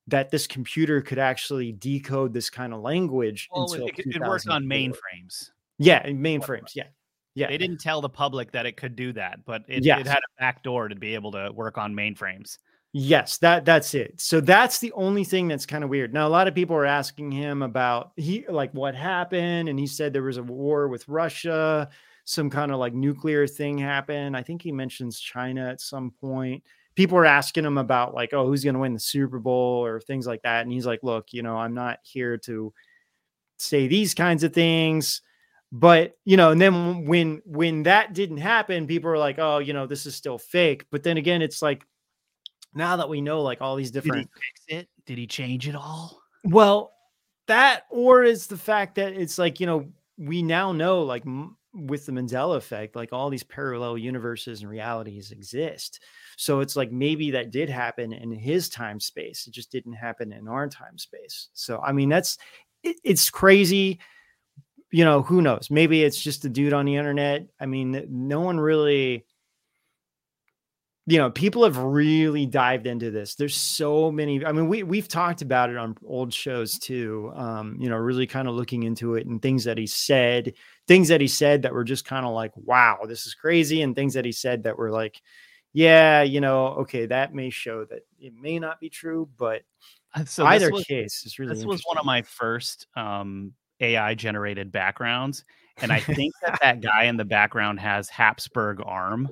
that this computer could actually decode this kind of language. Well, until it, it worked on mainframes. Yeah, mainframes. Yeah, yeah. They didn't tell the public that it could do that, but it, yes. it had a back door to be able to work on mainframes. Yes, that that's it. So that's the only thing that's kind of weird. Now, a lot of people are asking him about he like what happened, and he said there was a war with Russia. Some kind of like nuclear thing happened. I think he mentions China at some point. People are asking him about like, oh, who's going to win the Super Bowl or things like that. And he's like, look, you know, I'm not here to say these kinds of things. But, you know, and then when when that didn't happen, people are like, oh, you know, this is still fake. But then again, it's like, now that we know like all these different. Did he fix it? Did he change it all? Well, that or is the fact that it's like, you know, we now know like. With the Mandela effect, like all these parallel universes and realities exist. So it's like, maybe that did happen in his time space. It just didn't happen in our time space. So, I mean, that's, it, it's crazy. You know, who knows? Maybe it's just a dude on the internet. I mean, no one really, you know, people have really dived into this. There's so many, I mean, we we've talked about it on old shows too. Um, you know, really kind of looking into it and things that he said, things that he said that were just kind of like, wow, this is crazy. And things that he said that were like, yeah, you know, okay, that may show that it may not be true, but so either was, case is really, this was one of my first um, A I generated backgrounds. And I think that that guy in the background has Habsburg arm.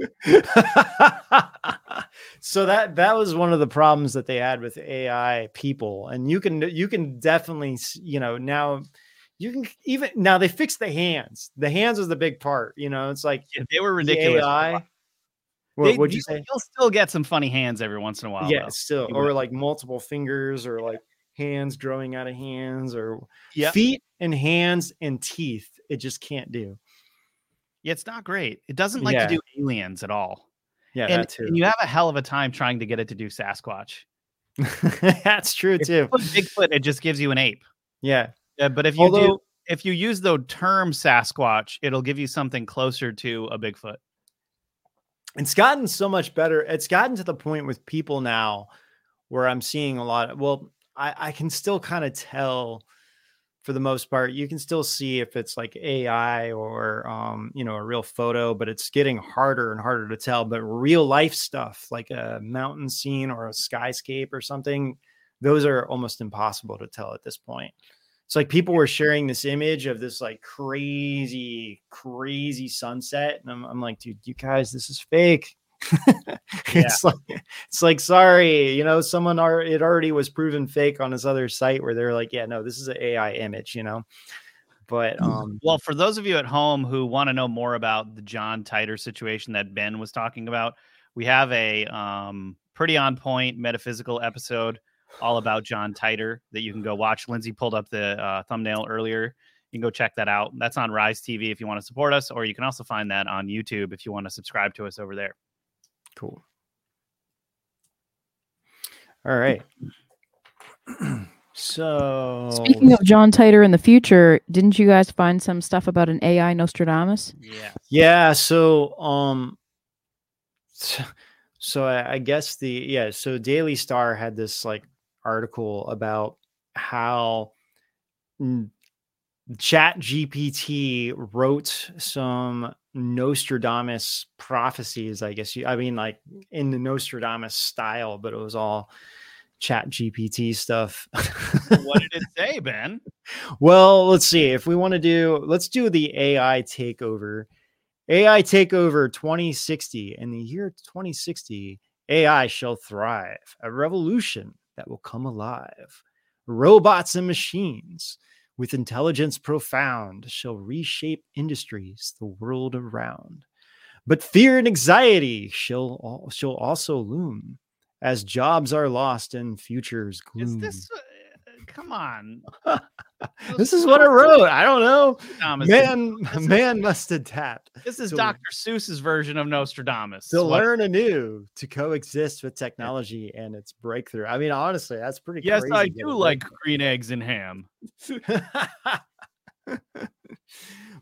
So that that was one of the problems that they had with A I people. And you can you can definitely, you know, now you can even now they fixed the hands. The hands was the big part. You know, it's like yeah, they were ridiculous. A I, what would you say? You'll still get some funny hands every once in a while. Yeah, though. Still, or like multiple fingers, or like hands growing out of hands, or yep. feet. and hands and teeth. It just can't do. Yeah, it's not great. It doesn't like yeah. to do aliens at all. Yeah, and, that too. And you have a hell of a time trying to get it to do Sasquatch. That's true too. If you put Bigfoot, it just gives you an ape. Yeah, yeah. But if you Although, do, if you use the term Sasquatch, it'll give you something closer to a Bigfoot. It's gotten so much better. It's gotten to the point with people now where I'm seeing a lot of, well, I, I can still kind of tell for the most part. You can still see if it's like A I or, um, you know, a real photo, but it's getting harder and harder to tell. But real life stuff like a mountain scene or a skyscape or something, those are almost impossible to tell at this point. It's like people were sharing this image of this like crazy, crazy sunset. And I'm, I'm like, dude, you guys, this is fake. it's yeah. like, it's like, sorry, you know, someone are, it already was proven fake on this other site where they're like, yeah, no, this is an A I image, you know? But, um, well, for those of you at home who want to know more about the John Titer situation that Ben was talking about, we have a, um, pretty on point metaphysical episode all about John Titer that you can go watch. Lindsay pulled up the uh, thumbnail earlier. You can go check that out. That's on Rise T V if you want to support us, or you can also find that on YouTube if you want to subscribe to us over there. Cool. All right. So speaking of John Titer in the future, didn't you guys find some stuff about an A I Nostradamus? Yeah. Yeah. So, um, so, so I, I guess the, yeah. So Daily Star had this like article about how ChatGPT wrote some Nostradamus prophecies, I guess. You, I mean, like in the Nostradamus style, but it was all ChatGPT stuff. What did it say, Ben? Well, let's see. If we want to do, let's do the A I takeover. A I takeover twenty sixty. In the year twenty sixty, A I shall thrive. A revolution that will come alive. Robots and machines with intelligence profound shall reshape industries the world around. But fear and anxiety shall, shall also loom as jobs are lost and futures gloom. Is this, uh, come on. This is what I wrote. I don't know. Man, man must adapt. This is Doctor Seuss's version of Nostradamus. To learn anew, to coexist with technology and its breakthrough. I mean, honestly, that's pretty crazy. Yes, I do like green eggs and ham.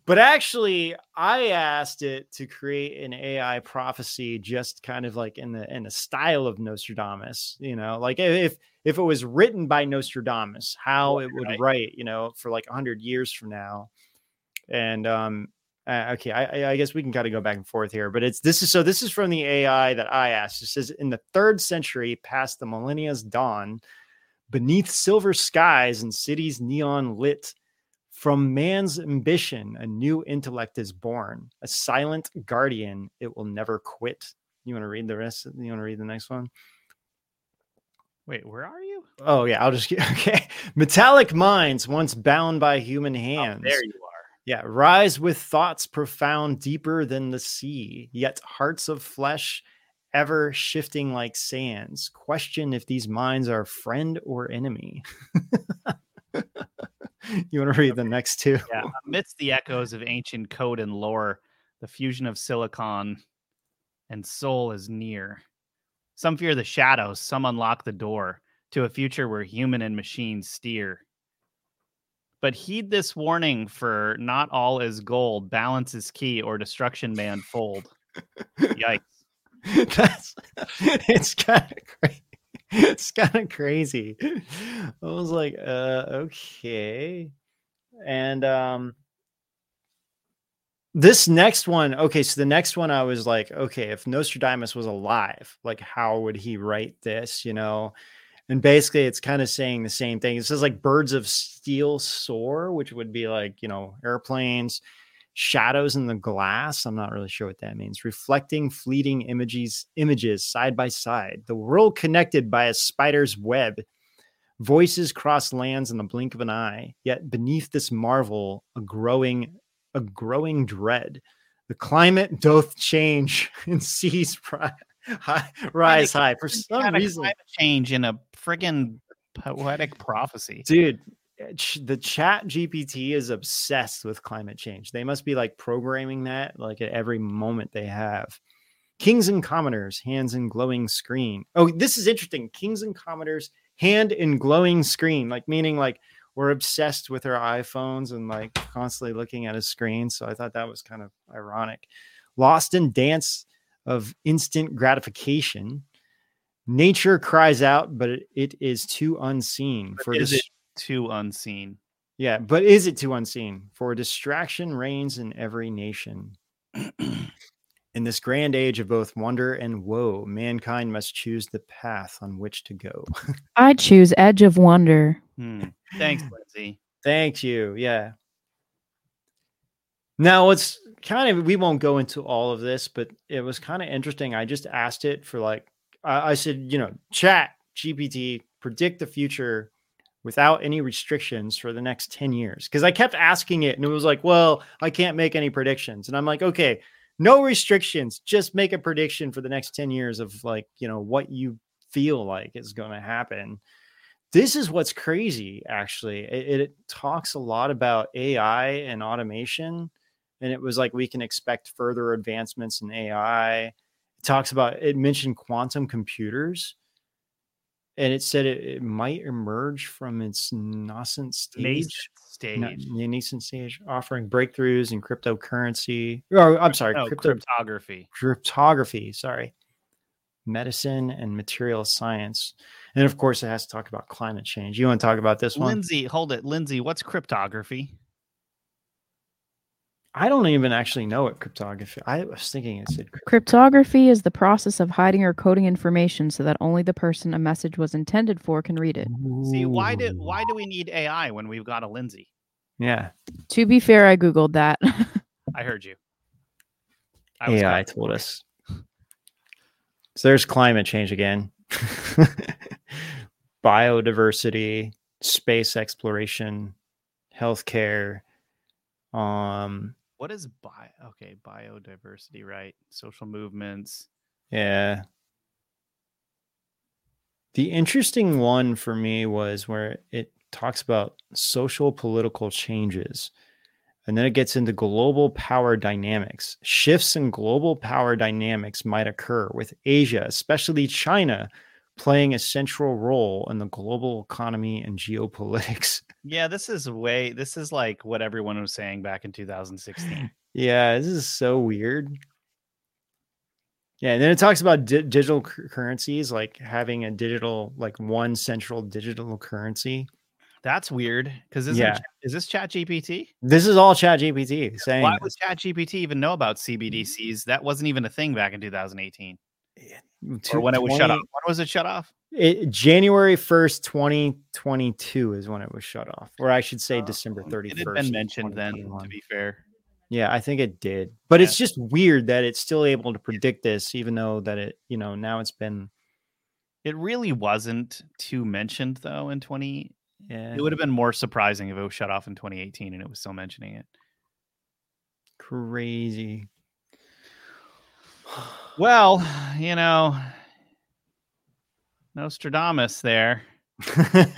But actually, I asked it to create an A I prophecy just kind of like in the in the style of Nostradamus, you know, like if if it was written by Nostradamus, how it would write, you know, for like one hundred years from now. And um, uh, OK, I, I guess we can kind of go back and forth here. But it's this is so this is from the A I that I asked. It says in the third century past the millennia's dawn, beneath silver skies and cities neon lit, from man's ambition, a new intellect is born, a silent guardian. It will never quit. You want to read the rest? Of, you want to read the next one? Wait, where are you? Oh, yeah. I'll just. OK. Metallic minds once bound by human hands. Oh, there you are. Yeah. Rise with thoughts profound, deeper than the sea, yet hearts of flesh ever shifting like sands. Question if these minds are friend or enemy. You want to read the next two? Yeah. Amidst the echoes of ancient code and lore, the fusion of silicon and soul is near. Some fear the shadows, some unlock the door to a future where human and machine steer. But heed this warning, for not all is gold. Balance is key, or destruction may unfold. Yikes. That's, it's kind of crazy. It's kind of crazy. I was like, uh, okay. And um, this next one. Okay. So the next one I was like, okay, if Nostradamus was alive, like how would he write this? You know? And basically it's kind of saying the same thing. It says like birds of steel soar, which would be like, you know, airplanes, shadows in the glass. I'm not really sure what that means. Reflecting fleeting images, images side by side. The world connected by a spider's web. Voices cross lands in the blink of an eye. Yet beneath this marvel, a growing, a growing dread. The climate doth change and seas pri- high, rise high. For some reason, climate change in a friggin' poetic prophecy, dude. the Chat G P T is obsessed with climate change. They must be like programming that like at every moment they have. Kings and commoners, hands in glowing screen. Oh, this is interesting. Kings and commoners, hand in glowing screen, like meaning like we're obsessed with our iPhones and like constantly looking at a screen. So I thought that was kind of ironic. Lost in dance of instant gratification. Nature cries out, but it, it is too unseen but for is dis- it too unseen. Yeah, but is it too unseen? For distraction reigns in every nation. In this grand age of both wonder and woe, mankind must choose the path on which to go. I choose Edge of Wonder. Hmm. Thanks, Lindsay. Thank you. Yeah. Now it's kind of, we won't go into all of this, but it was kind of interesting. I just asked it for like, I, I said, you know, Chat G P T, predict the future without any restrictions for the next ten years. Cause I kept asking it and it was like, well, I can't make any predictions. And I'm like, okay, no restrictions, just make a prediction for the next ten years of like, you know, what you feel like is going to happen. This is what's crazy. Actually, it, it talks a lot about A I and automation. And it was like, we can expect further advancements in A I. It talks about, it mentioned quantum computers. And it said it, it might emerge from its nascent stage, stage. Na- nascent stage, offering breakthroughs in cryptocurrency. Or I'm sorry, no, crypto- cryptography. Cryptography, sorry. Medicine and material science. And of course, it has to talk about climate change. You want to talk about this one? Lindsay, hold it. Lindsay, what's cryptography? I don't even actually know what cryptography. I was thinking it said cryptography. Cryptography is the process of hiding or coding information so that only the person a message was intended for can read it. Ooh. See, why do why do we need A I when we've got a Lindsay? Yeah. To be fair, I googled that. I heard you. I was A I told us. So there's climate change again. Biodiversity, space exploration, healthcare, um what is bio okay biodiversity, right? Social movements. Yeah, the interesting one for me was where it talks about social political changes, and then it gets into global power dynamics. Shifts in global power dynamics might occur, with Asia, especially China, playing a central role in the global economy and geopolitics. Yeah, this is way, this is like what everyone was saying back in two thousand sixteen. Yeah, this is so weird. Yeah, and then it talks about di- digital c- currencies, like having a digital, like one central digital currency. That's weird, because yeah. Ch- is this Chat G P T? This is all Chat G P T saying. Why would Chat G P T even know about C B D Cs? That wasn't even a thing back in two thousand eighteen. Yeah. Or when it was shut off. When was it shut off? It, January first, twenty twenty-two is when it was shut off. Or I should say uh, December thirty-first. It had been mentioned then, to be fair. Yeah, I think it did. But yeah. It's just weird that it's still able to predict this, even though that it, you know, now it's been. It really wasn't too mentioned, though, in twenty. Yeah. It would have been more surprising if it was shut off in twenty eighteen and it was still mentioning it. Crazy. Well, you know, Nostradamus there. Well,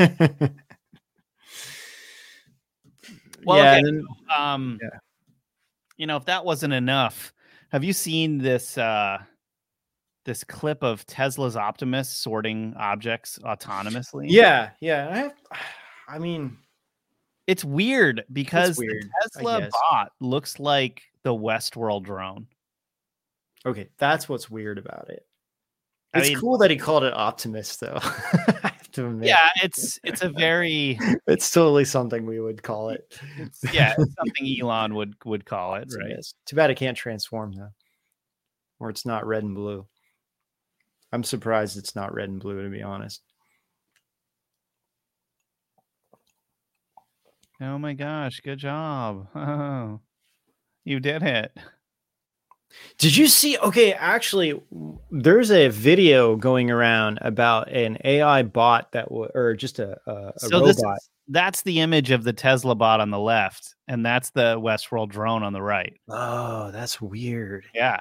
yeah, okay, then, um, yeah. You know, if that wasn't enough, have you seen this uh, this clip of Tesla's Optimus sorting objects autonomously? Yeah, yeah. I have, I mean, it's weird because it's weird, the Tesla bot looks like the Westworld drone. Okay, that's what's weird about it. It's I mean, cool that he called it Optimus, though. I have to admit. Yeah, it's it's a very it's totally something we would call it. It's, yeah, it's something Elon would would call it, right? Yes. Too bad it can't transform though, or it's not red and blue. I'm surprised it's not red and blue, to be honest. Oh my gosh! Good job! Oh, you did it. Did you see? Okay, actually, there's a video going around about an A I bot that, w- or just a, a, a so robot. This is, that's the image of the Tesla bot on the left, and that's the Westworld drone on the right. Oh, that's weird. Yeah,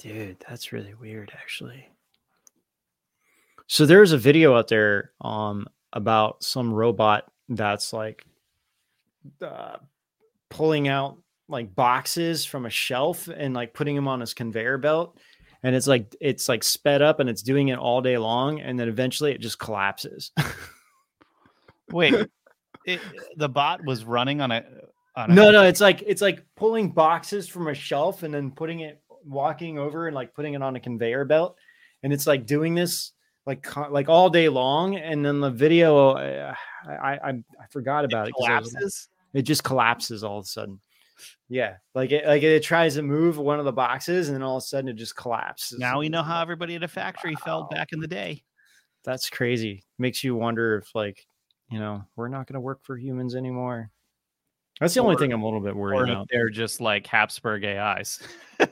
dude, that's really weird, actually. So there's a video out there um, about some robot that's like uh, pulling out like boxes from a shelf and like putting them on his conveyor belt. And it's like, it's like sped up and it's doing it all day long. And then eventually it just collapses. Wait, it, the bot was running on a, on a no, no, it's like, it's like pulling boxes from a shelf and then putting it, walking over and like putting it on a conveyor belt. And it's like doing this like, like all day long. And then the video, I, I, I forgot about it. It collapses. It just collapses all of a sudden. Yeah, like it, like it tries to move one of the boxes, and then all of a sudden it just collapses. Now we know how everybody at a factory wow. felt back in the day. That's crazy. Makes you wonder if, like, you know, we're not going to work for humans anymore. That's the or, only thing I'm a little bit worried or about. If they're just like Habsburg A Is. I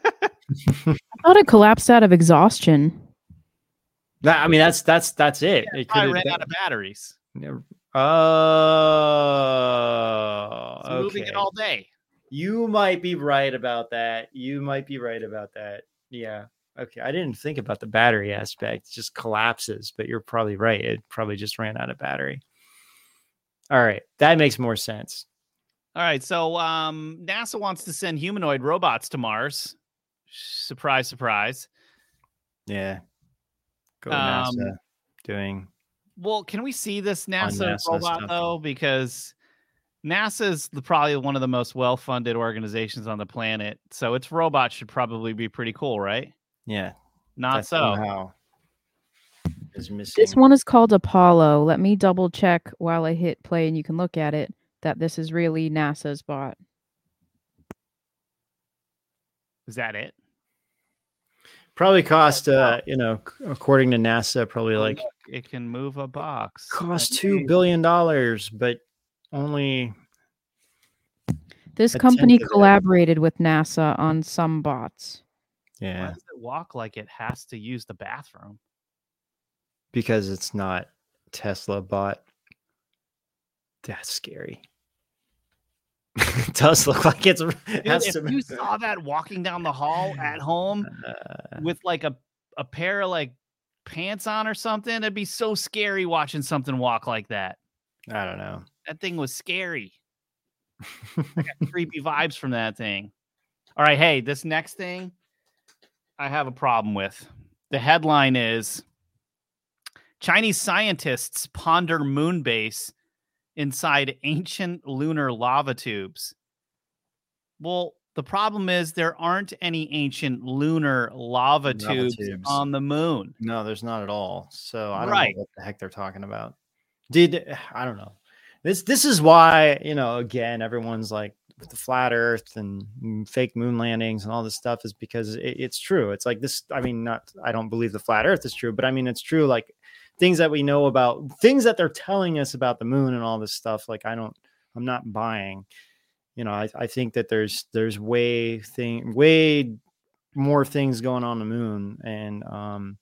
thought it collapsed out of exhaustion. That, I mean, that's that's that's it. Yeah, it I ran out of batteries. Never, oh, it's okay. Moving it all day. You might be right about that. You might be right about that. Yeah. Okay. I didn't think about the battery aspect. It just collapses, but you're probably right. It probably just ran out of battery. All right. That makes more sense. All right. So um, NASA wants to send humanoid robots to Mars. Surprise, surprise. Yeah. Go um, NASA. Doing. Well, can we see this NASA, NASA robot stuff, though? Because NASA's the, probably one of the most well-funded organizations on the planet, so its robots should probably be pretty cool, right? Yeah. Not so. Is missing. This one is called Apollo. Let me double-check while I hit play, and you can look at it, that this is really NASA's bot. Is that it? Probably cost, uh, you know, according to NASA, probably like... It can move a box. Cost two billion dollars, but... Only this company collaborated with NASA on some bots. Yeah. Why does it walk like it has to use the bathroom? Because it's not Tesla bot. That's scary. It does look like it's. Dude, has if to... you saw that walking down the hall at home uh... with like a, a pair of like pants on or something, it'd be so scary watching something walk like that. I don't know. That thing was scary. I got creepy vibes from that thing. All right. Hey, this next thing I have a problem with. The headline is Chinese scientists ponder moon base inside ancient lunar lava tubes. Well, the problem is there aren't any ancient lunar lava, lava tubes, tubes on the moon. No, there's not at all. So I don't right. know what the heck they're talking about. Did I don't know. This this is why, you know, again, everyone's like with the flat earth and fake moon landings and all this stuff is because it, it's true. It's like this. I mean, not I don't believe the flat earth is true, but I mean, it's true. Like things that we know about things that they're telling us about the moon and all this stuff. Like, I don't I'm not buying, you know, I, I think that there's there's way thing way more things going on the moon. And um,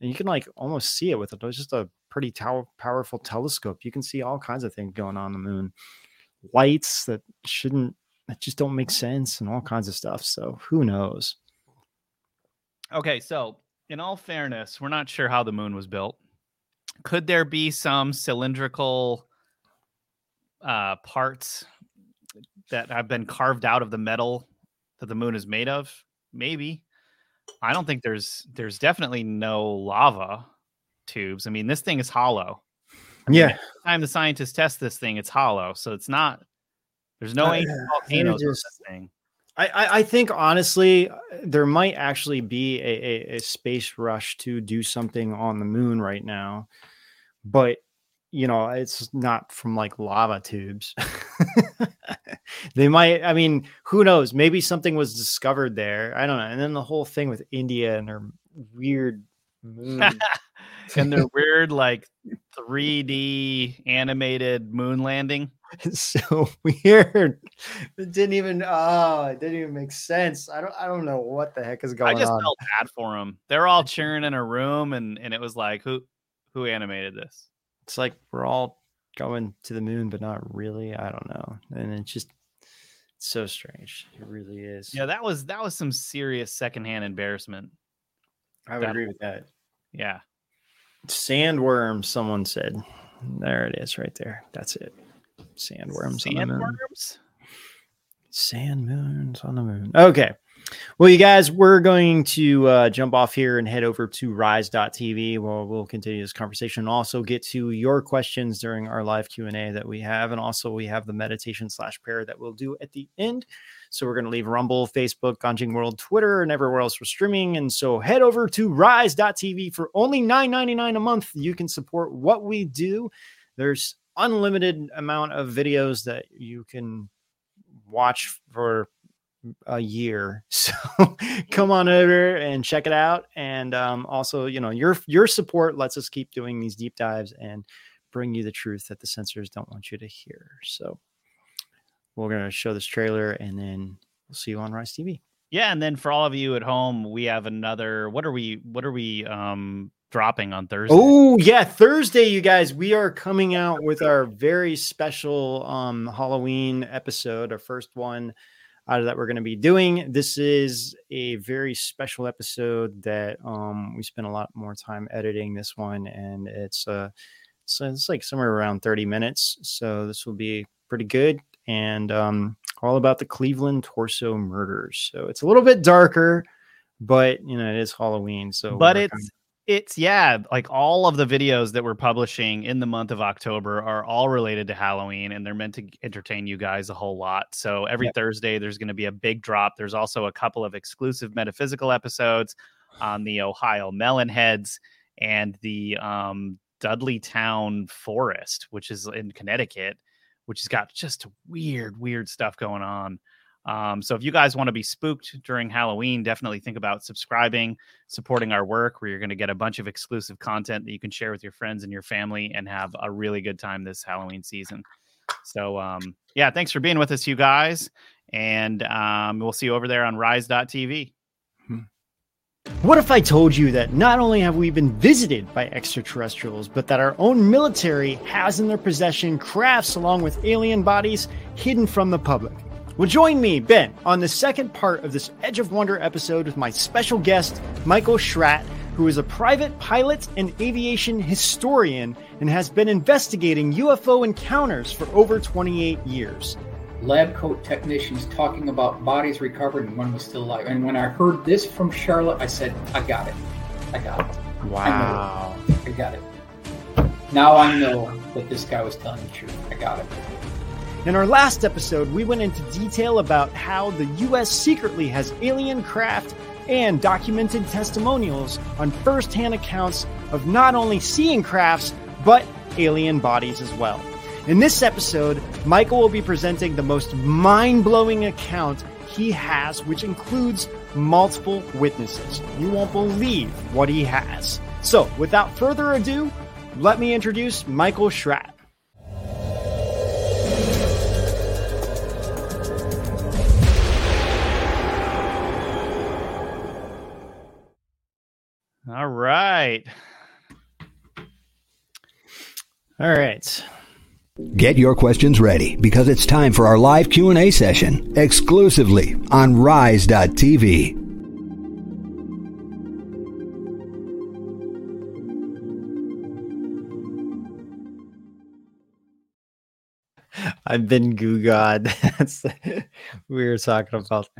and you can like almost see it with it. It's just a pretty tow- powerful telescope. You can see all kinds of things going on the moon, lights that shouldn't, that just don't make sense, and all kinds of stuff. So who knows? Okay, so in all fairness, we're not sure how the moon was built. Could there be some cylindrical uh, parts that have been carved out of the metal that the moon is made of? Maybe. I don't think there's there's definitely no lava tubes. I mean, this thing is hollow. I mean, yeah. Every time the scientists test this thing, it's hollow. So it's not, there's no uh, volcanoes on this thing. I, I, I think, honestly, there might actually be a, a, a space rush to do something on the moon right now. But, you know, it's not from like lava tubes. They might, I mean, who knows? Maybe something was discovered there. I don't know. And then the whole thing with India and their weird moon. And their weird, like, three D animated moon landing. It's so weird. It didn't even. Oh, it didn't even make sense. I don't. I don't know what the heck is going on. I just on. felt bad for them. They're all cheering in a room, and and it was like, who, who animated this? It's like we're all going to the moon, but not really. I don't know. And it's just it's so strange. It really is. Yeah, that was that was some serious secondhand embarrassment. I would that, agree with that. Yeah. Sandworm, someone said. There it is right there. That's it. Sandworms, Sandworms? on the moon. Sand moons on the moon. Okay. Well, you guys, we're going to uh, jump off here and head over to rise dot t v where we'll continue this conversation and also get to your questions during our live Q and A that we have. And also we have the meditation slash prayer that we'll do at the end. So we're going to leave Rumble, Facebook, Ganjing World, Twitter, and everywhere else we're streaming. And so head over to rise dot t v for only nine ninety-nine a month. You can support what we do. There's unlimited amount of videos that you can watch for a year. So come on over and check it out. And um, also, you know, your, your support lets us keep doing these deep dives and bring you the truth that the censors don't want you to hear. So we're going to show this trailer and then we'll see you on Rise T V. Yeah. And then for all of you at home, we have another, what are we, what are we um, dropping on Thursday? Oh yeah. Thursday, you guys, we are coming out with our very special um, Halloween episode, our first one out of that we're going to be doing. This is a very special episode that um, we spent a lot more time editing this one. And it's uh, so it's like somewhere around thirty minutes. So this will be pretty good. And um, all about the Cleveland torso murders. So it's a little bit darker, but you know, it is Halloween. So, but it's, kind of- it's, yeah, like all of the videos that we're publishing in the month of October are all related to Halloween, and they're meant to entertain you guys a whole lot. So every yep. Thursday, there's going to be a big drop. There's also a couple of exclusive metaphysical episodes on the Ohio Melonheads and the um, Dudley Town Forest, which is in Connecticut, which has got just weird, weird stuff going on. Um, so if you guys want to be spooked during Halloween, definitely think about subscribing, supporting our work, where you're going to get a bunch of exclusive content that you can share with your friends and your family and have a really good time this Halloween season. So, um, yeah, thanks for being with us, you guys. And um, we'll see you over there on rise dot t v. Hmm. What if I told you that not only have we been visited by extraterrestrials, but that our own military has in their possession crafts along with alien bodies hidden from the public? Well, join me, Ben, on the second part of this Edge of Wonder episode with my special guest, Michael Schratt, who is a private pilot and aviation historian and has been investigating U F O encounters for over twenty-eight years. Lab coat technicians talking about bodies recovered and one was still alive. And when I heard this from Charlotte, I said, I got it. I got it. Wow. I, know it. I got it. Now I know that this guy was telling the truth. I got it. In our last episode, we went into detail about how the U S secretly has alien craft and documented testimonials on first-hand accounts of not only seeing crafts, but alien bodies as well. In this episode, Michael will be presenting the most mind-blowing account he has, which includes multiple witnesses. You won't believe what he has. So, without further ado, let me introduce Michael Schratt. All right. All right. Get your questions ready because it's time for our live Q and A session exclusively on rise dot t v. I've been goo god. That's we were talking about